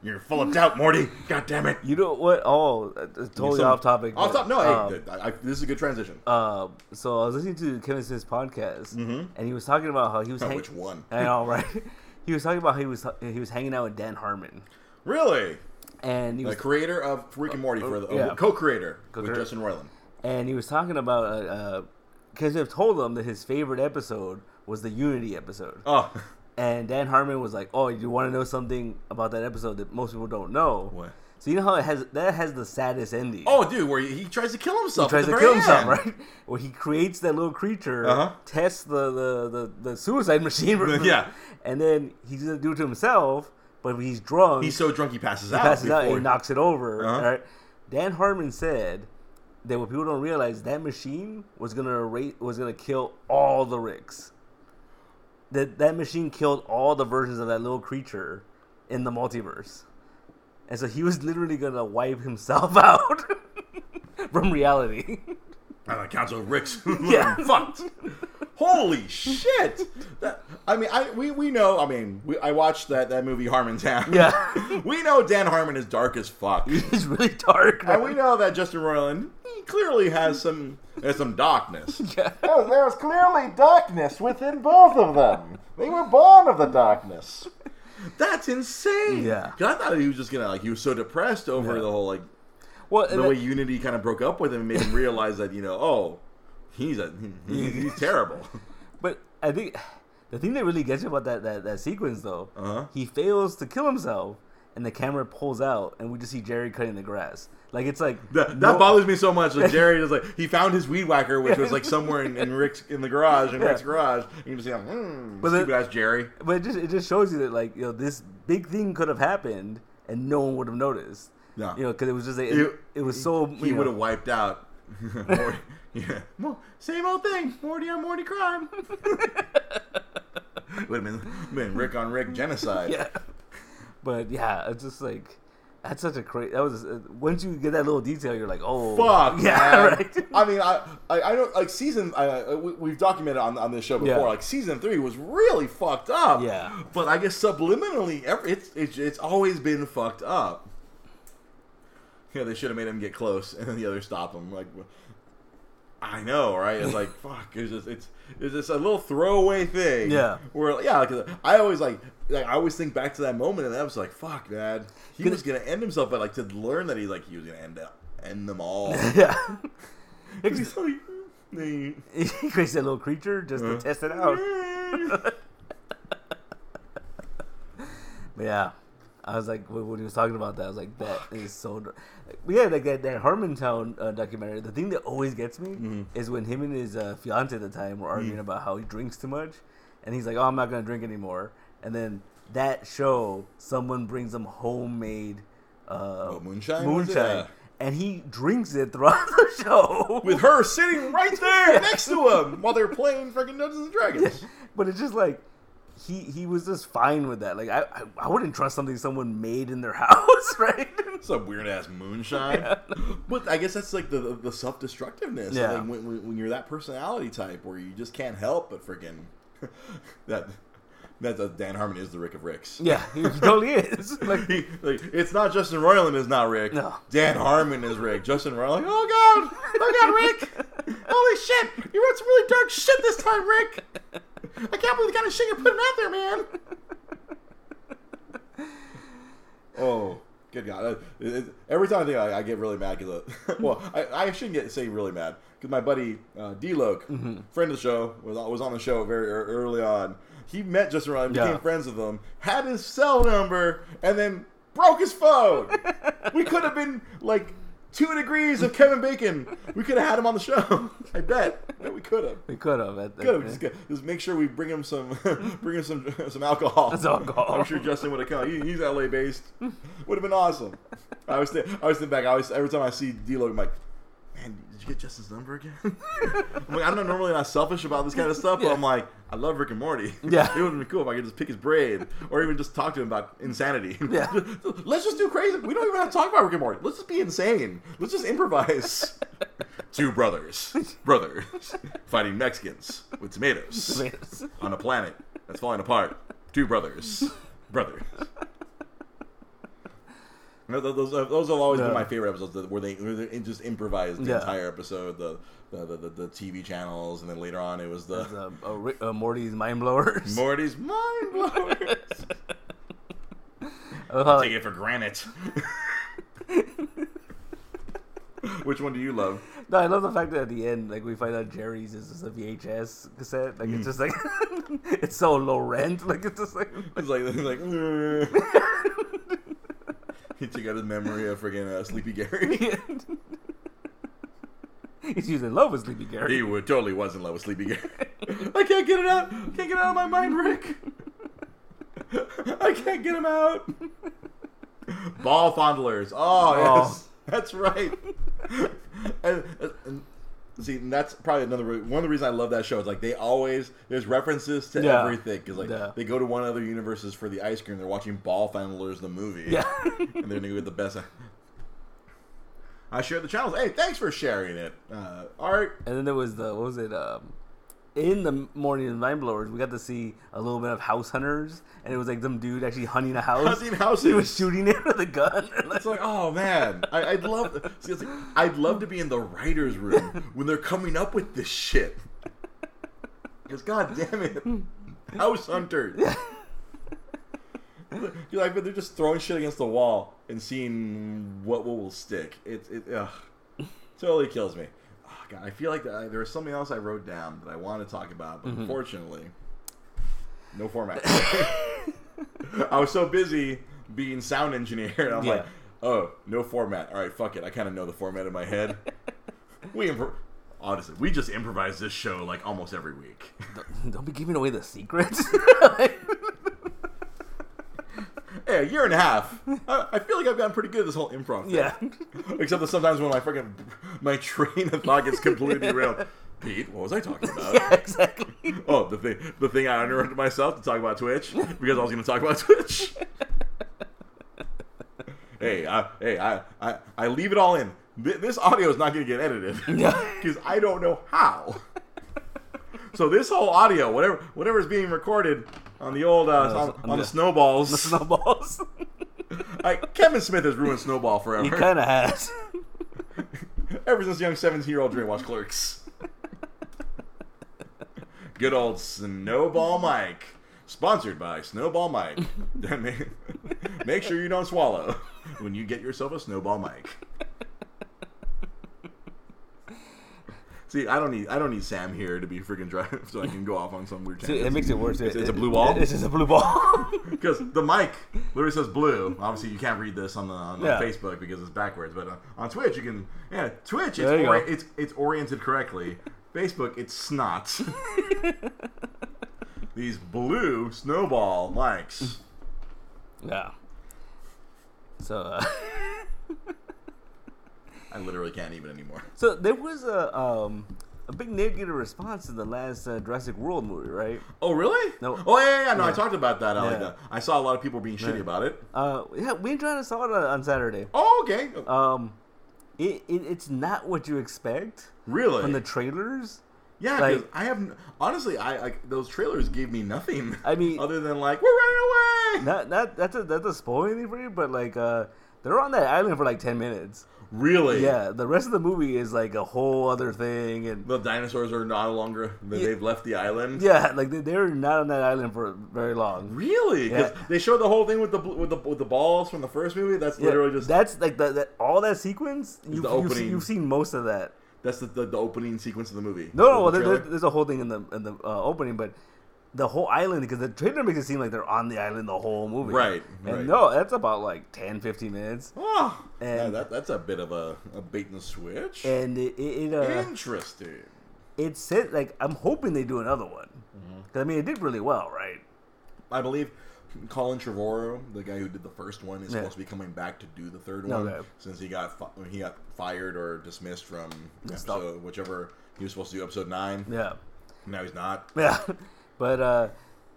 you're full of doubt, Morty. God damn it. You know what? Oh, it's totally so, off topic. Off topic? No, um, hey, I, I, this is a good transition. Uh, so I was listening to Kevin Smith's podcast, mm-hmm. and he was talking about how he was. Oh, hang- which one? I know, right? He was talking about how he was he was hanging out with Dan Harmon. Really? And he was the creator of Rick and Morty uh, for the yeah. uh, co-creator co-creator with Justin Roiland. And he was talking about uh, uh, Kevin Smith told him that his favorite episode was the Unity episode. Oh. And Dan Harmon was like, "Oh, you want to know something about that episode that most people don't know?" What? So you know how it has that has the saddest ending. Oh, dude, where he tries to kill himself. He tries to kill himself, right? Where he creates that little creature, uh-huh. tests the, the, the, the suicide machine, yeah, and then he's gonna do it to himself. But when he's drunk, he's so drunk he passes he out. He passes out and he knocks it over. Uh-huh. Right? Dan Harmon said that what people don't realize that machine was gonna erase, was gonna kill all the Ricks. That that machine killed all the versions of that little creature in the multiverse. And so he was literally going to wipe himself out from reality. On account of Rick's yeah. fucked. Holy shit! That, I mean, I we, we know, I mean, we, I watched that, that movie Harmon's House. Yeah. We know Dan Harmon is dark as fuck. He's really dark. Man. And we know that Justin Roiland he clearly has some... There's some darkness. Yeah. Oh, there's clearly darkness within both of them. They were born of the darkness. That's insane. Yeah. Because I thought he was just going to, like, he was so depressed over yeah. the whole, like, well, the way that... Unity kind of broke up with him and made him realize that, you know, oh, he's a, he's, he's terrible. But I think the thing that really gets you about that, that, that sequence, though, uh-huh. he fails to kill himself. And the camera pulls out, and we just see Jerry cutting the grass. Like, it's like... That, that no, bothers me so much. Like, Jerry is like... He found his weed whacker, which was, like, somewhere in, in Rick's... In the garage, in yeah. Rick's garage. And you just see him, hmm, stupid-ass Jerry. But it just, it just shows you that, like, you know, this big thing could have happened, and no one would have noticed. Yeah. You know, because it was just... Like, it, it, it was so... He would have wiped out... Morty, yeah. Same old thing. Morty on Morty crime. It would have been Rick on Rick genocide. Yeah. But yeah, it's just like that's such a crazy. That was uh, once you get that little detail, you're like, oh fuck, yeah. Man. Right? I mean, I, I I don't like season. I, I we've documented on on this show before. Yeah. Like season three was really fucked up. Yeah, but I guess subliminally, every, it's it's it's always been fucked up. Yeah, they should have made him get close, and then the others stop him. Like, I know, right? It's like, fuck, it's just, it's, it's just a little throwaway thing. Yeah. Where, yeah, because I always, like, like, I always think back to that moment, and I was like, fuck, Dad. He was going to end himself, but, like, to learn that he, like, he was going to end up, end them all. Yeah. Because he's like, he creates that little creature just uh, to test it out. Yeah. But, yeah. I was like, when he was talking about that, I was like, that is so... Dr-. Yeah, like that, that Harmontown uh, documentary, the thing that always gets me mm-hmm. is when him and his uh, fiance at the time were arguing mm-hmm. about how he drinks too much, and he's like, oh, I'm not going to drink anymore. And then that show, someone brings him homemade uh, oh, moonshine, moonshine and he drinks it throughout the show. With her sitting right there yeah. next to him while they're playing freaking Dungeons and Dragons. Yeah. But it's just like... He he was just fine with that. Like, I, I I wouldn't trust something someone made in their house, right? Some weird-ass moonshine. Yeah. But I guess that's, like, the the self-destructiveness. Yeah. Like, when, when you're that personality type where you just can't help but freaking... that that uh, Dan Harmon is the Rick of Ricks. Yeah, he totally is. Like, he, like, it's not Justin Roiland is not Rick. No. Dan Harmon is Rick. Justin Roiland, like, oh, God! Oh, God, Rick! Holy shit! You wrote some really dark shit this time, Rick! I can't believe the kind of shit you're putting out there, man. Oh, good God. It, it, every time I think I, I get really mad. Cause uh, well, I, I shouldn't get say really mad. Because my buddy, uh, D-Loke, mm-hmm. friend of the show, was, was on the show very early on. He met Justin Roiland, became yeah. friends with him, had his cell number, and then broke his phone. We could have been, like, two degrees of Kevin Bacon. We could have had him on the show. I bet. I bet we could have. We could have. At the, could have. Just, just make sure we bring him some, bring him some, some alcohol. That's alcohol. I'm sure Justin would have come. He, he's L A based. Would have been awesome. I was, th- I was thinking back. I was every time I see D-Loke, I'm like, man, did you get Justin's number again? I'm like, I'm not normally not selfish about this kind of stuff, but yeah. I'm like, I love Rick and Morty. Yeah. It would have been cool if I could just pick his brain or even just talk to him about insanity. Yeah. Let's just do crazy. We don't even have to talk about Rick and Morty. Let's just be insane. Let's just improvise. Two brothers. Brothers. Fighting Mexicans with tomatoes. Tomatoes. On a planet that's falling apart. Two brothers. Brothers. Those, those have always yeah. been my favorite episodes where they, where they just improvised the yeah. entire episode, the the, the the the T V channels, and then later on it was the a, a, a Morty's Mind Blowers. Morty's Mind Blowers. I'll like, take it for granted. Which one do you love? No, I love the fact that at the end, like, we find out Jerry's is just a V H S cassette. Like, mm. it's just like it's so low rent. Like, it's just like it's like it's like. Check out his memory of friggin' uh, Sleepy Gary. He's usually in love with Sleepy Gary. He would, totally was in love with Sleepy Gary. I can't get it out. Can't get it out of my mind, Rick. I can't get him out. Ball fondlers. Oh, oh. Yes. That's right. and, and, see, and that's probably another one of the reasons I love that show. Is like they always there's references to yeah. everything because like yeah. they go to one of other universes for the ice cream. They're watching Ball Fondlers the movie, yeah, and they're gonna get the best. I shared the channels. Hey, thanks for sharing it, uh, Art. And then there was the what was it? Um, in the morning of Mind Blowers, we got to see a little bit of House Hunters, and it was like some dude actually hunting a house. Hunting houses. He was shooting it with a gun. Like, it's like, oh man, I, I'd love. See, it's like, I'd love to be in the writers' room when they're coming up with this shit. Because god damn it, House Hunters. You're like, but they're just throwing shit against the wall and seeing what will stick. It it ugh, totally kills me. I feel like there was something else I wrote down that I wanted to talk about, but mm-hmm. unfortunately, no format. I was so busy being sound engineer, and I'm yeah. like, oh, no format. All right, fuck it. I kind of know the format in my head. we improv- Honestly, we just improvise this show like almost every week. Don't, don't be giving away the secrets. Hey, a year and a half. I, I feel like I've gotten pretty good at this whole improv thing. Yeah. Except that sometimes when my freaking my train of thought gets completely derailed. Pete, what was I talking about? Yeah, exactly. Oh, the thing the thing I interrupted myself to talk about Twitch because I was going to talk about Twitch. hey, I, hey, I, I, I leave it all in. This audio is not going to get edited because I don't know how. So this whole audio, whatever whatever is being recorded on the old, uh, uh, on, on the, the snowballs. The snowballs. I, Kevin Smith has ruined Snowball forever. He kind of has. Ever since young seventeen-year-old dream watched Clerks. good old Snowball Mike. Sponsored by Snowball Mike. Make sure you don't swallow when you get yourself a Snowball Mike. See, I don't need I don't need Sam here to be freaking dry so I can go off on some weird tangent. See, it makes it worse. It's, it's a blue ball? This is a blue ball. Because the mic literally says blue. Obviously, you can't read this on the on, yeah. on Facebook because it's backwards. But uh, on Twitch, you can... Yeah, Twitch, it's, ori- it's it's oriented correctly. Facebook, it's snot. These blue Snowball mics. Yeah. So... Uh... I literally can't even anymore. So there was a um, a big negative response to the last uh, Jurassic World movie, right? Oh, really? No. Oh, yeah, yeah, yeah. No, yeah. I talked about that. I, yeah. like that. I saw a lot of people being yeah. shitty about it. Uh, yeah, we tried to saw it on Saturday. Oh, okay. Um, it, it it's not what you expect. Really? From the trailers. Yeah, because like, I have honestly, I like those trailers gave me nothing. I mean, other than like we're running away. Not not that's a that's a spoiler for you, but like uh, they're on that island for like ten minutes. Really? Yeah, the rest of the movie is like a whole other thing. And the dinosaurs are no longer, yeah, they've left the island. Yeah, like they, they're not on that island for very long. Really? Because yeah. they showed the whole thing with the with the with the balls from the first movie. That's yeah, literally just that's like the, that all that sequence. You, the opening. You've, you've seen most of that. That's the, the, the opening sequence of the movie. No, no, the there, there's a whole thing in the in the uh, opening, but the whole island, because the trailer makes it seem like they're on the island the whole movie. Right, right. And no, that's about like ten, fifteen minutes. Oh, and yeah, that, that's a bit of a, a bait and switch. And it... it uh, interesting. It said, like, I'm hoping they do another one. Mm-hmm. I mean, it did really well, right? I believe Colin Trevorrow, the guy who did the first one, is yeah. supposed to be coming back to do the third one. Okay. Since he got fi- he got fired or dismissed from episode, whichever he was supposed to do, episode nine. Yeah. Now he's not. Yeah. But uh,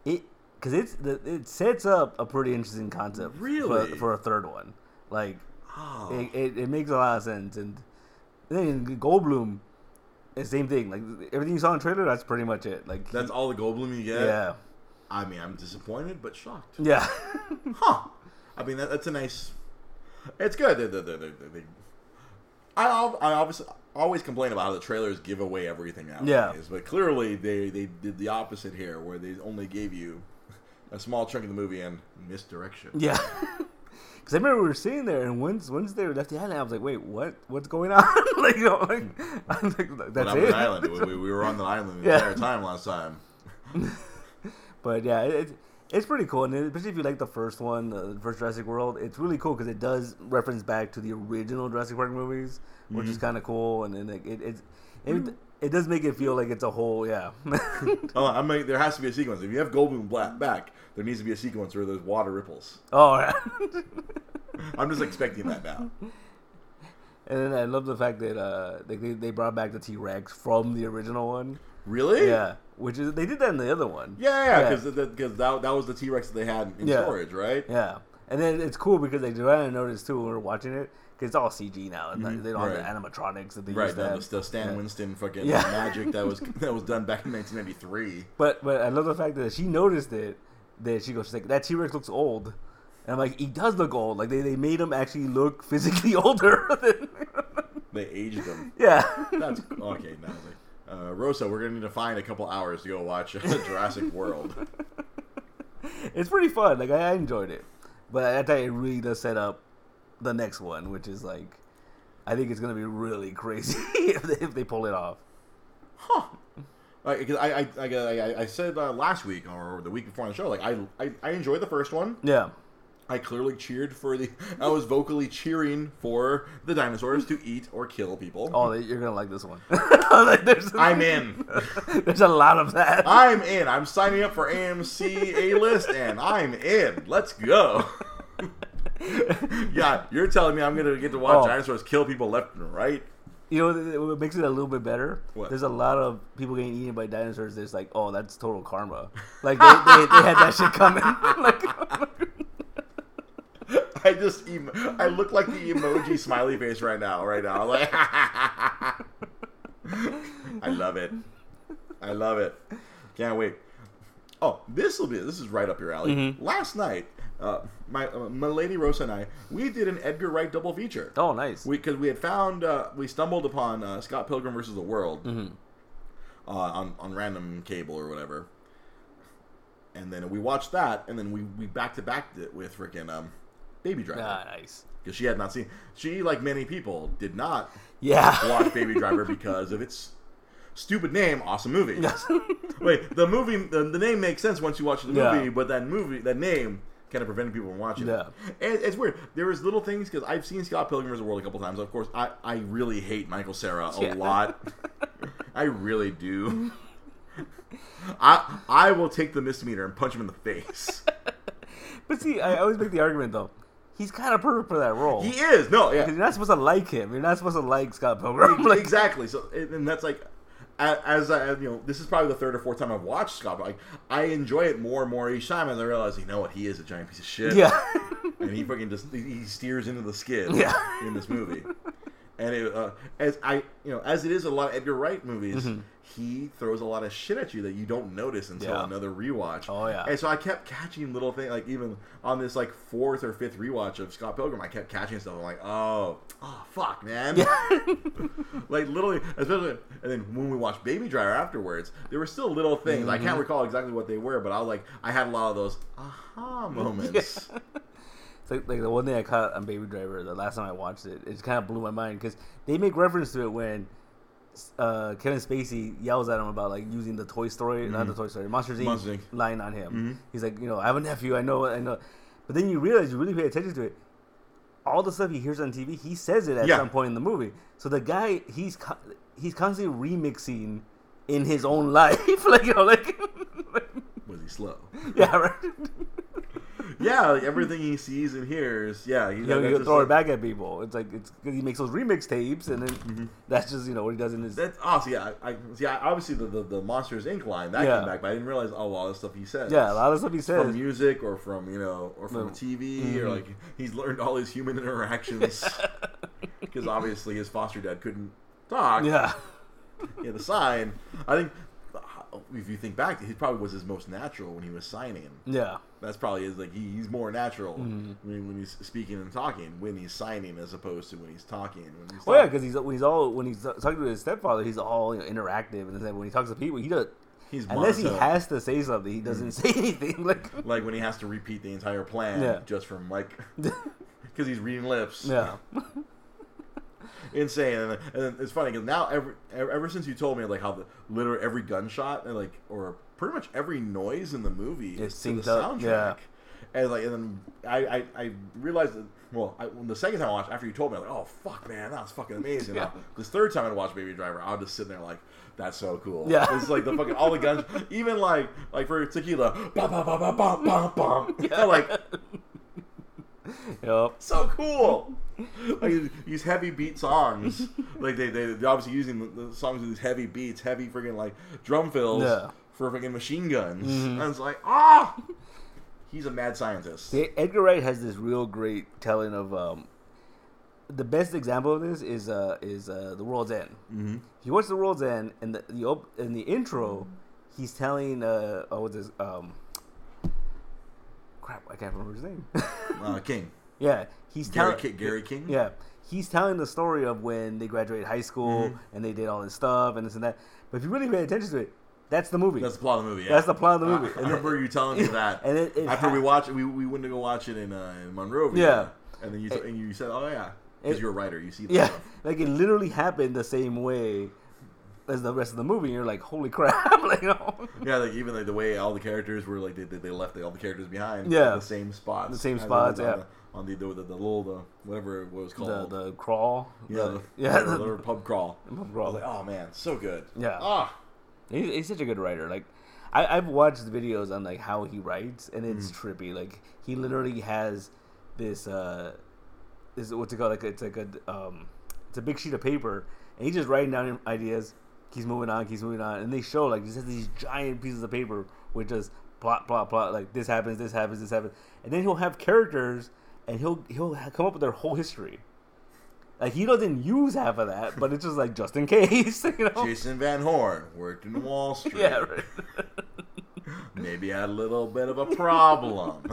it because it's it sets up a pretty interesting concept really? for, for a third one. Like oh. it, it, it makes a lot of sense. And then Goldblum, the same thing. Like everything you saw in the trailer, that's pretty much it. Like that's he, all the Goldblum you get. Yeah, I mean, I'm disappointed but shocked. Yeah, huh? I mean, that, that's a nice. It's good. They, they, they, they, they, I I obviously. always complain about how the trailers give away everything nowadays, yeah. but clearly they, they did the opposite here, where they only gave you a small chunk of the movie and misdirection. Yeah, because I remember we were sitting there, and once once they left the island, I was like, "Wait, what? What's going on?" like, you know, like, I was like, "That's but I'm it." On the island. we, we, we were on the island the yeah. entire time last time. But yeah, it, it's pretty cool, and especially if you like the first one, the first Jurassic World, it's really cool because it does reference back to the original Jurassic Park movies. Which mm-hmm. is kind of cool, and then it it, it it does make it feel like it's a whole yeah. oh, I mean, there has to be a sequence. If you have Goldblum black back, there needs to be a sequence where there's water ripples. Oh, yeah. I'm just expecting that now. And then I love the fact that uh, they they brought back the T-Rex from the original one. Really? Yeah. Which is they did that in the other one. Yeah, yeah, because yeah. because that that was the T-Rex that they had in yeah. storage, right? Yeah. And then it's cool because they do. I noticed too when we were watching it. Because it's all C G now. It's not, they don't right. have the animatronics that they right, used to have. Right, the Stan yeah. Winston fucking yeah. magic that was that was done back in nineteen ninety-three. But but I love the fact that she noticed it. That she goes, she's like, that T-Rex looks old. And I'm like, he does look old. Like, they, they made him actually look physically older. Than... They aged him. Yeah. That's, okay, now like, uh, Rosa, we're going to need to find a couple hours to go watch Jurassic World. It's pretty fun. Like, I, I enjoyed it. But I tell you, it really does set up the next one, which is like, I think it's gonna be really crazy if, they, if they pull it off. Huh? Like, cause I, I, I, I said uh, last week or the week before on the show, like I, I, I enjoyed the first one. Yeah. I clearly cheered for the. I was vocally cheering for the dinosaurs to eat or kill people. Oh, you're gonna like this one. like, there's, I'm in. There's a lot of that. I'm in. I'm signing up for A M C A-list, and I'm in. Let's go. Yeah, you're telling me I'm going to get to watch oh. dinosaurs kill people left and right? You know, what makes it a little bit better? What? There's a lot of people getting eaten by dinosaurs that's like, oh, that's total karma. Like, they, they, they had that shit coming. like, I just, em- I look like the emoji smiley face right now, right now. Like, I love it. I love it. Can't wait. Oh, this will be, this is right up your alley. Mm-hmm. Last night, Uh, my uh, Milady Rosa and I, we did an Edgar Wright double feature. Oh, nice! Because we, we had found, uh, we stumbled upon uh, Scott Pilgrim versus the World, mm-hmm. uh, on, on random cable or whatever. And then we watched that, and then we, we back-to-backed it with freaking um, Baby Driver. Ah, nice. Because she had not seen... She, like many people, did not yeah. watch Baby Driver because of its stupid name, awesome movie. Wait, the movie... The, the name makes sense once you watch the movie, yeah. but that movie, that name... kind of preventing people from watching yeah. it. And it's weird. There is little things, because I've seen Scott Pilgrim versus the World a couple times. Of course, I, I really hate Michael Cera a yeah. lot. I really do. I I will take the misdemeanor and punch him in the face. But see, I always make the argument, though. He's kind of perfect for that role. He is. No, yeah. You're not supposed to like him. You're not supposed to like Scott Pilgrim. Like, exactly. So, and that's like... As I, you know, this is probably the third or fourth time I've watched Scott. Like, I enjoy it more and more each time, and I realize, you know what, he is a giant piece of shit. Yeah, and he fucking just he steers into the skid yeah. in this movie. And it, uh, as I, you know, as it is a lot of Edgar Wright movies, mm-hmm. he throws a lot of shit at you that you don't notice until yeah. another rewatch. Oh yeah. And so I kept catching little things, like even on this like fourth or fifth rewatch of Scott Pilgrim, I kept catching stuff. I'm like, oh, oh, fuck, man. Yeah. Like literally, especially, and then when we watched Baby Driver afterwards, there were still little things. Mm-hmm. I can't recall exactly what they were, but I was like, I had a lot of those aha moments. Yeah. It's like, like the one thing I caught on Baby Driver the last time I watched it, it just kind of blew my mind because they make reference to it when uh, Kevin Spacey yells at him about like using the Toy Story, mm-hmm. not the Toy Story, Monsters Incorporated line on him. Mm-hmm. He's like, you know, I have a nephew, I know, I know. But then you realize you really pay attention to it. All the stuff he hears on T V, he says it at yeah. some point in the movie. So the guy, he's co- he's constantly remixing in his own life, like you know, like was he slow? Yeah, right. Yeah, like everything he sees and hears, yeah. He's you know, you throw like, it back at people. It's like it's because he makes those remix tapes, and then mm-hmm. that's just you know what he does in his. That's awesome. Yeah, I, I see. I, obviously, the, the the Monsters Incorporated line that yeah. came back, but I didn't realize oh, a lot of stuff he says. Yeah, a lot of stuff he says from music or from you know or from no. T V mm-hmm. or like he's learned all his human interactions because obviously his foster dad couldn't talk. Yeah, yeah. The sign. I think. If you think back, he probably was his most natural when he was signing. Yeah, that's probably is like he, he's more natural mm-hmm. when, when he's speaking and talking when he's signing as opposed to when he's talking. When he's talking. Well, yeah, because he's when he's all when he's talking to his stepfather, he's all you know, interactive, and then when he talks to people, he does. He's unless monotone. He has to say something, he doesn't mm-hmm. say anything. Like like when he has to repeat the entire plan yeah. just from like because he's reading lips. Yeah. You know? Insane, and, and it's funny because now ever ever since you told me like how the literally every gunshot and like or pretty much every noise in the movie it is to the soundtrack, yeah. and like and then I, I, I realized that well I, when the second time I watched after you told me I was like oh fuck man that was fucking amazing. yeah. This third time I watched Baby Driver I was just sitting there like that's so cool. Yeah, it's like the fucking all the guns even like like for Tequila bum bum bum bum bum bum bum yeah. like. Yep. So cool. Like these heavy beat songs, like they they they're obviously using the songs with these heavy beats, heavy freaking like drum fills yeah. for freaking machine guns. Mm-hmm. And it's like ah, oh! He's a mad scientist. See, Edgar Wright has this real great telling of um, the best example of this is uh is uh, The World's End. Mm-hmm. If you watch The World's End and the the op- in the intro, he's telling uh oh what's this um. Crap, I can't remember his name. uh, King. Yeah, he's Gary, tell- K- Gary King. Yeah, he's telling the story of when they graduated high school mm-hmm. and they did all this stuff and this and that. But if you really pay attention to it, that's the movie. That's the plot of the movie. Yeah. That's the plot of the movie. Uh, I and remember it, you telling me that. And it, it after ha- we watched, we we went to go watch it in uh, in Monrovia. Yeah, and then you t- it, and you said, "Oh yeah," because you're a writer. You see that. Yeah, stuff. Like it literally happened the same way as the rest of the movie, and you're like, holy crap! Like, oh. Yeah, like even like the way all the characters were like they they, they left like, all the characters behind. Yeah, the same spots, the same spots. Yeah, on the on the, the, the, the little the whatever it was called the, the crawl. Yeah, the, yeah, the, the, the pub crawl. Pub crawl. I was like, oh man, so good. Yeah, ah, he's, he's such a good writer. Like, I, I've watched the videos on like how he writes, and it's mm. trippy. Like, he literally has this uh, is what's it called? Like, it's like a um, it's a big sheet of paper, and he's just writing down ideas. Keeps moving on, keeps moving on, and they show like just these giant pieces of paper with just plot, plot, plot. Like this happens, this happens, this happens, and then he'll have characters, and he'll he'll come up with their whole history. Like he doesn't use half of that, but it's just like just in case. You know? Jason Van Horn worked in Wall Street. Yeah, right. Maybe had a little bit of a problem.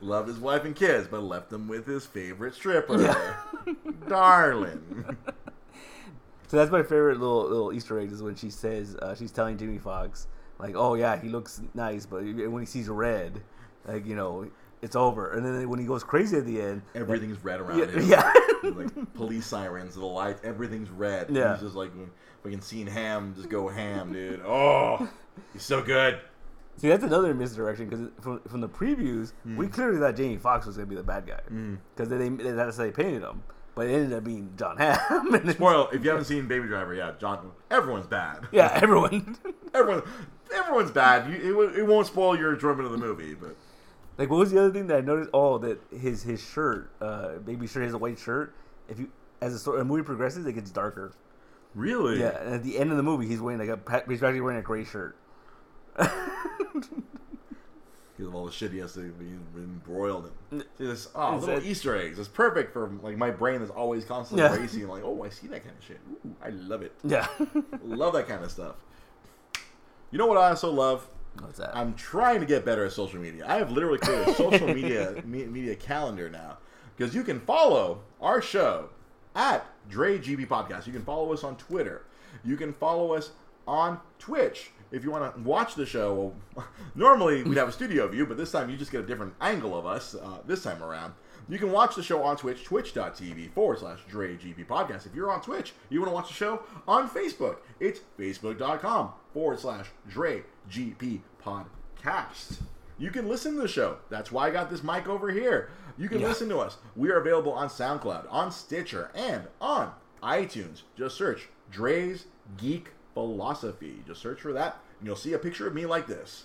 Loved his wife and kids, but left them with his favorite stripper, yeah. Darling. So that's my favorite little little Easter egg is when she says uh, she's telling Jimmy Fox like, oh yeah, he looks nice, but when he sees red, like, you know, it's over. And then when he goes crazy at the end, everything's like, red around yeah, him. Yeah, like police sirens, the lights, everything's red. Yeah, and he's just like fucking seeing ham, just go ham, dude. Oh, he's so good. See, that's another misdirection because from from the previews, mm. we clearly thought Jamie Foxx was gonna be the bad guy because mm. they, they that's how they painted him, but it ended up being John Hamm. Spoil if you haven't seen Baby Driver, yeah, John. Everyone's bad. Yeah, everyone, everyone, everyone's bad. You, it, it won't spoil your enjoyment of the movie, but like, what was the other thing that I noticed? Oh, that his his shirt, uh, baby shirt, has a white shirt. If you as a, story, a movie progresses, it gets darker. Really? Yeah. And at the end of the movie, he's wearing like a he's actually wearing a gray shirt. Because of all the shit he has to be embroiled in. This, oh, little that, Easter eggs. It's perfect for like my brain is always constantly yeah. racing. Like, oh, I see that kind of shit. Ooh, I love it. Yeah, love that kind of stuff. You know what I also love? What's that? I'm trying to get better at social media. I have literally created a social media me, media calendar now because you can follow our show at DreGB Podcast. You can follow us on Twitter. You can follow us on Twitch. If you want to watch the show, well, normally we'd have a studio view, but this time you just get a different angle of us uh, this time around. You can watch the show on Twitch, twitch.tv forward slash DreGB Podcast. If you're on Twitch, you want to watch the show on Facebook. It's facebook.com forward slash DreGB Podcast. You can listen to the show. That's why I got this mic over here. You can yeah. listen to us. We are available on SoundCloud, on Stitcher, and on iTunes. Just search Dre's Geek Philosophy. Just search for that, and you'll see a picture of me like this.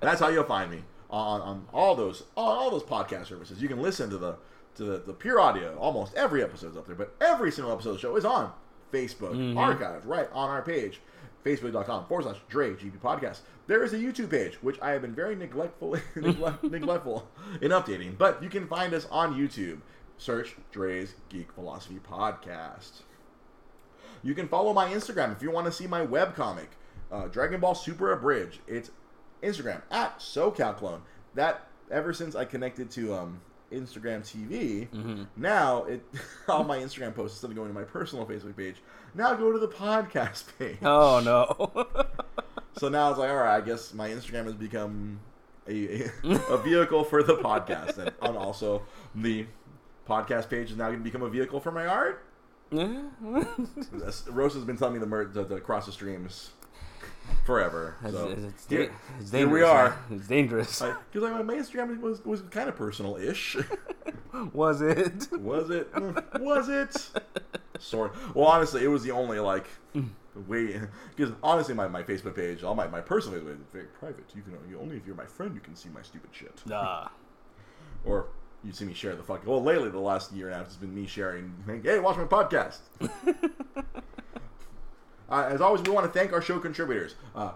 That's how you'll find me on, on all those on all those podcast services. You can listen to the to the, the pure audio. Almost every episode's up there, but every single episode of the show is on Facebook mm-hmm. archived right on our page, facebook.com forward slash DreGB Podcast. There is a YouTube page which I have been very neglectful neglectful in updating, but you can find us on YouTube. Search Dre's Geek Philosophy Podcast. You can follow my Instagram if you want to see my webcomic, uh, Dragon Ball Super Abridged. It's Instagram, at SoCalClone. That, ever since I connected to um, Instagram T V, mm-hmm. now it all my Instagram posts, instead of going to my personal Facebook page, now go to the podcast page. Oh, no. So now it's like, all right, I guess my Instagram has become a, a, a vehicle for the podcast. And, and also, the podcast page is now going to become a vehicle for my art. Rose has been telling me the mer- to, to cross the streams forever. So it's, it's, da- here, it's here we are. It's dangerous. Because like, my Instagram was was kind of personal-ish. Was it? Was it? Was it? Sort. Well, honestly, it was the only like way. Because honestly, my, my Facebook page, all my, my personal Facebook page is very private. You can you, only if you're my friend you can see my stupid shit. Nah. Or. You see me share the fuck. Well, lately, the last year and a half has been me sharing. Hey, watch my podcast. uh, as always, we want to thank our show contributors, uh,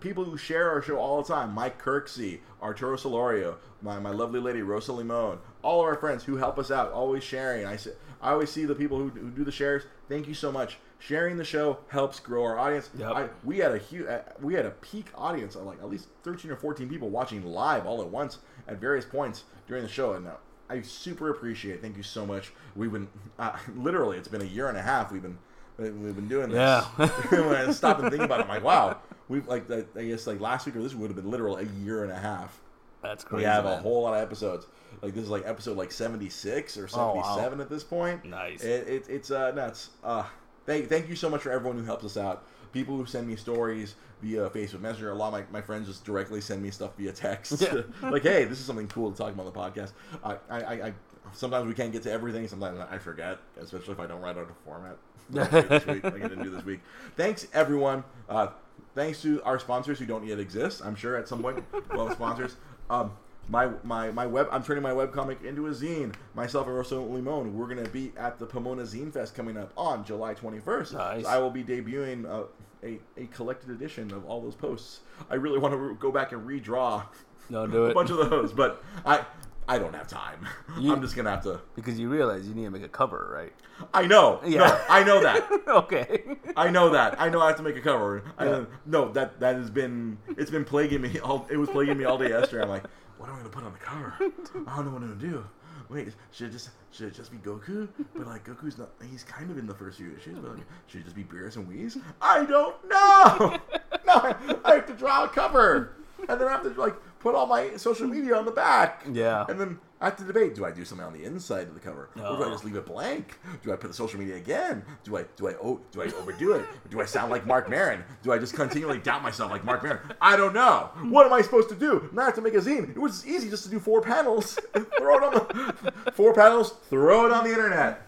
people who share our show all the time. Mike Kirksey, Arturo Solorio, my my lovely lady Rosa Limon, all of our friends who help us out, always sharing. I say, I always see the people who, who do the shares. Thank you so much. Sharing the show helps grow our audience. Yep. I, we had a huge, uh, we had a peak audience of like at least thirteen or fourteen people watching live all at once at various points during the show, and uh, I super appreciate it. Thank you so much. We've been uh, literally, it's been a year and a half. We've been we've been doing this. Yeah. When I stop and think about it, I'm like, wow. We've like I guess like last week or this week would have been literal a year and a half. That's crazy. We have man. a whole lot of episodes. Like this is like episode like seventy-six or seventy-seven oh, wow. at this point. Nice. It, it it's uh, nuts. Uh, thank thank you so much for everyone who helps us out. People who send me stories via Facebook Messenger, a lot of my, my friends just directly send me stuff via text. Yeah. Like, hey, this is something cool to talk about on the podcast. I, I, I, sometimes we can't get to everything. Sometimes I forget, especially if I don't write out a format. Like, this week, like I didn't do this week. Thanks, everyone. Uh, thanks to our sponsors who don't yet exist. I'm sure at some point we'll have sponsors. Um, my, my, my web, I'm turning my webcomic into a zine. Myself and Rosa Limon, we're going to be at the Pomona Zine Fest coming up on July twenty-first. Nice. So I will be debuting uh, a, a collected edition of all those posts. I really want to re- go back and redraw no, do a it. bunch of those, but I I don't have time. You, I'm just going to have to. Because you realize you need to make a cover, right? I know. Yeah. No, I know that. Okay. I know that. I know I have to make a cover. Yeah. I, no, that, that has been, it's been plaguing me. All, it was plaguing me all day yesterday. I'm like, what am I going to put on the cover? I don't know what I'm going to do. wait, should it just should it just be Goku? But like Goku's not, he's kind of in the first few issues, but like, should it just be Beerus and Whis? I don't know. No, I have to draw a cover, and then I have to like put all my social media on the back. Yeah, and then I have to debate: do I do something on the inside of the cover, oh. or do I just leave it blank? Do I put the social media again? Do I do I oh, do I overdo it? Do I sound like Mark Maron? Do I just continually doubt myself like Mark Maron? I don't know. What am I supposed to do? Now I have to make a zine. It was easy just to do four panels and throw it on the four panels. Throw it on the internet.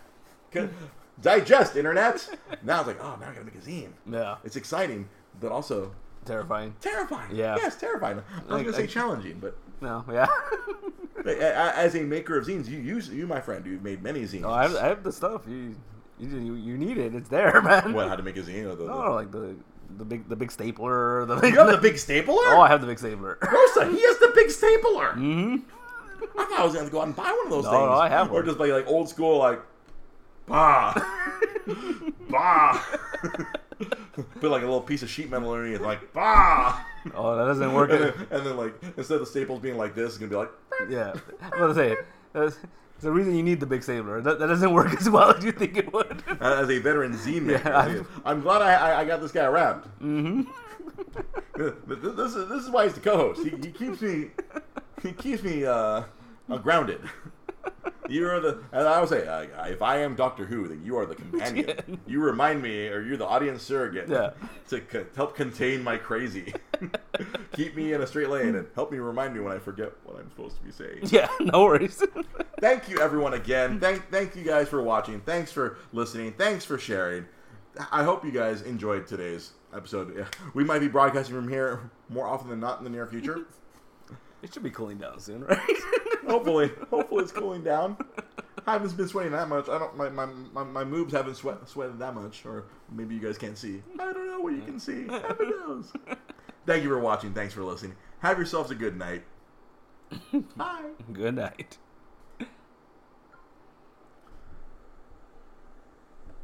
Can, digest internet. Now it's like, oh, now I gotta make a zine. Yeah, it's exciting, but also. Terrifying. Terrifying. Yeah. Yes, terrifying. I was like, going to say I, challenging, but... No, yeah. As a maker of zines, you, you, you, my friend, you've made many zines. No, I have, I have the stuff. You, you you need it. It's there, man. What, how to make a zine? Or the, no, the... like the... The big, the big stapler. The big, you have the big stapler? Oh, I have the big stapler. Rosa, he has the big stapler. Mm-hmm. I thought I was going to go out and buy one of those no, things. No, I have or one. Or just like, like old school, like... Bah. Bah. Put like a little piece of sheet metal underneath, like bah. Oh, that doesn't work. and, then, and then, like, instead of the staples being like this, it's gonna be like. Yeah, I was gonna say that's the reason you need the big stapler. That, that doesn't work as well as you think it would. As a veteran zine maker, yeah, I'm, I'm glad I, I got this guy around. Mm-hmm. this is this is why he's the co-host. He, he keeps me he keeps me uh, grounded. You are the, as I would say, uh, if I am Doctor Who, then you are the companion. Yeah. You remind me, or you're the audience surrogate, yeah. to co- help contain my crazy. Keep me in a straight lane and help me remind me when I forget what I'm supposed to be saying. Yeah, no worries. Thank you, everyone, again. Thank, thank you guys for watching. Thanks for listening. Thanks for sharing. I hope you guys enjoyed today's episode. We might be broadcasting from here more often than not in the near future. It should be cooling down soon, right? Hopefully. Hopefully it's cooling down. I haven't been sweating that much. I don't. My my, my, my moves haven't sweat, sweated that much. Or maybe you guys can't see. I don't know what you can see. Heaven knows. Thank you for watching. Thanks for listening. Have yourselves a good night. Bye. Good night.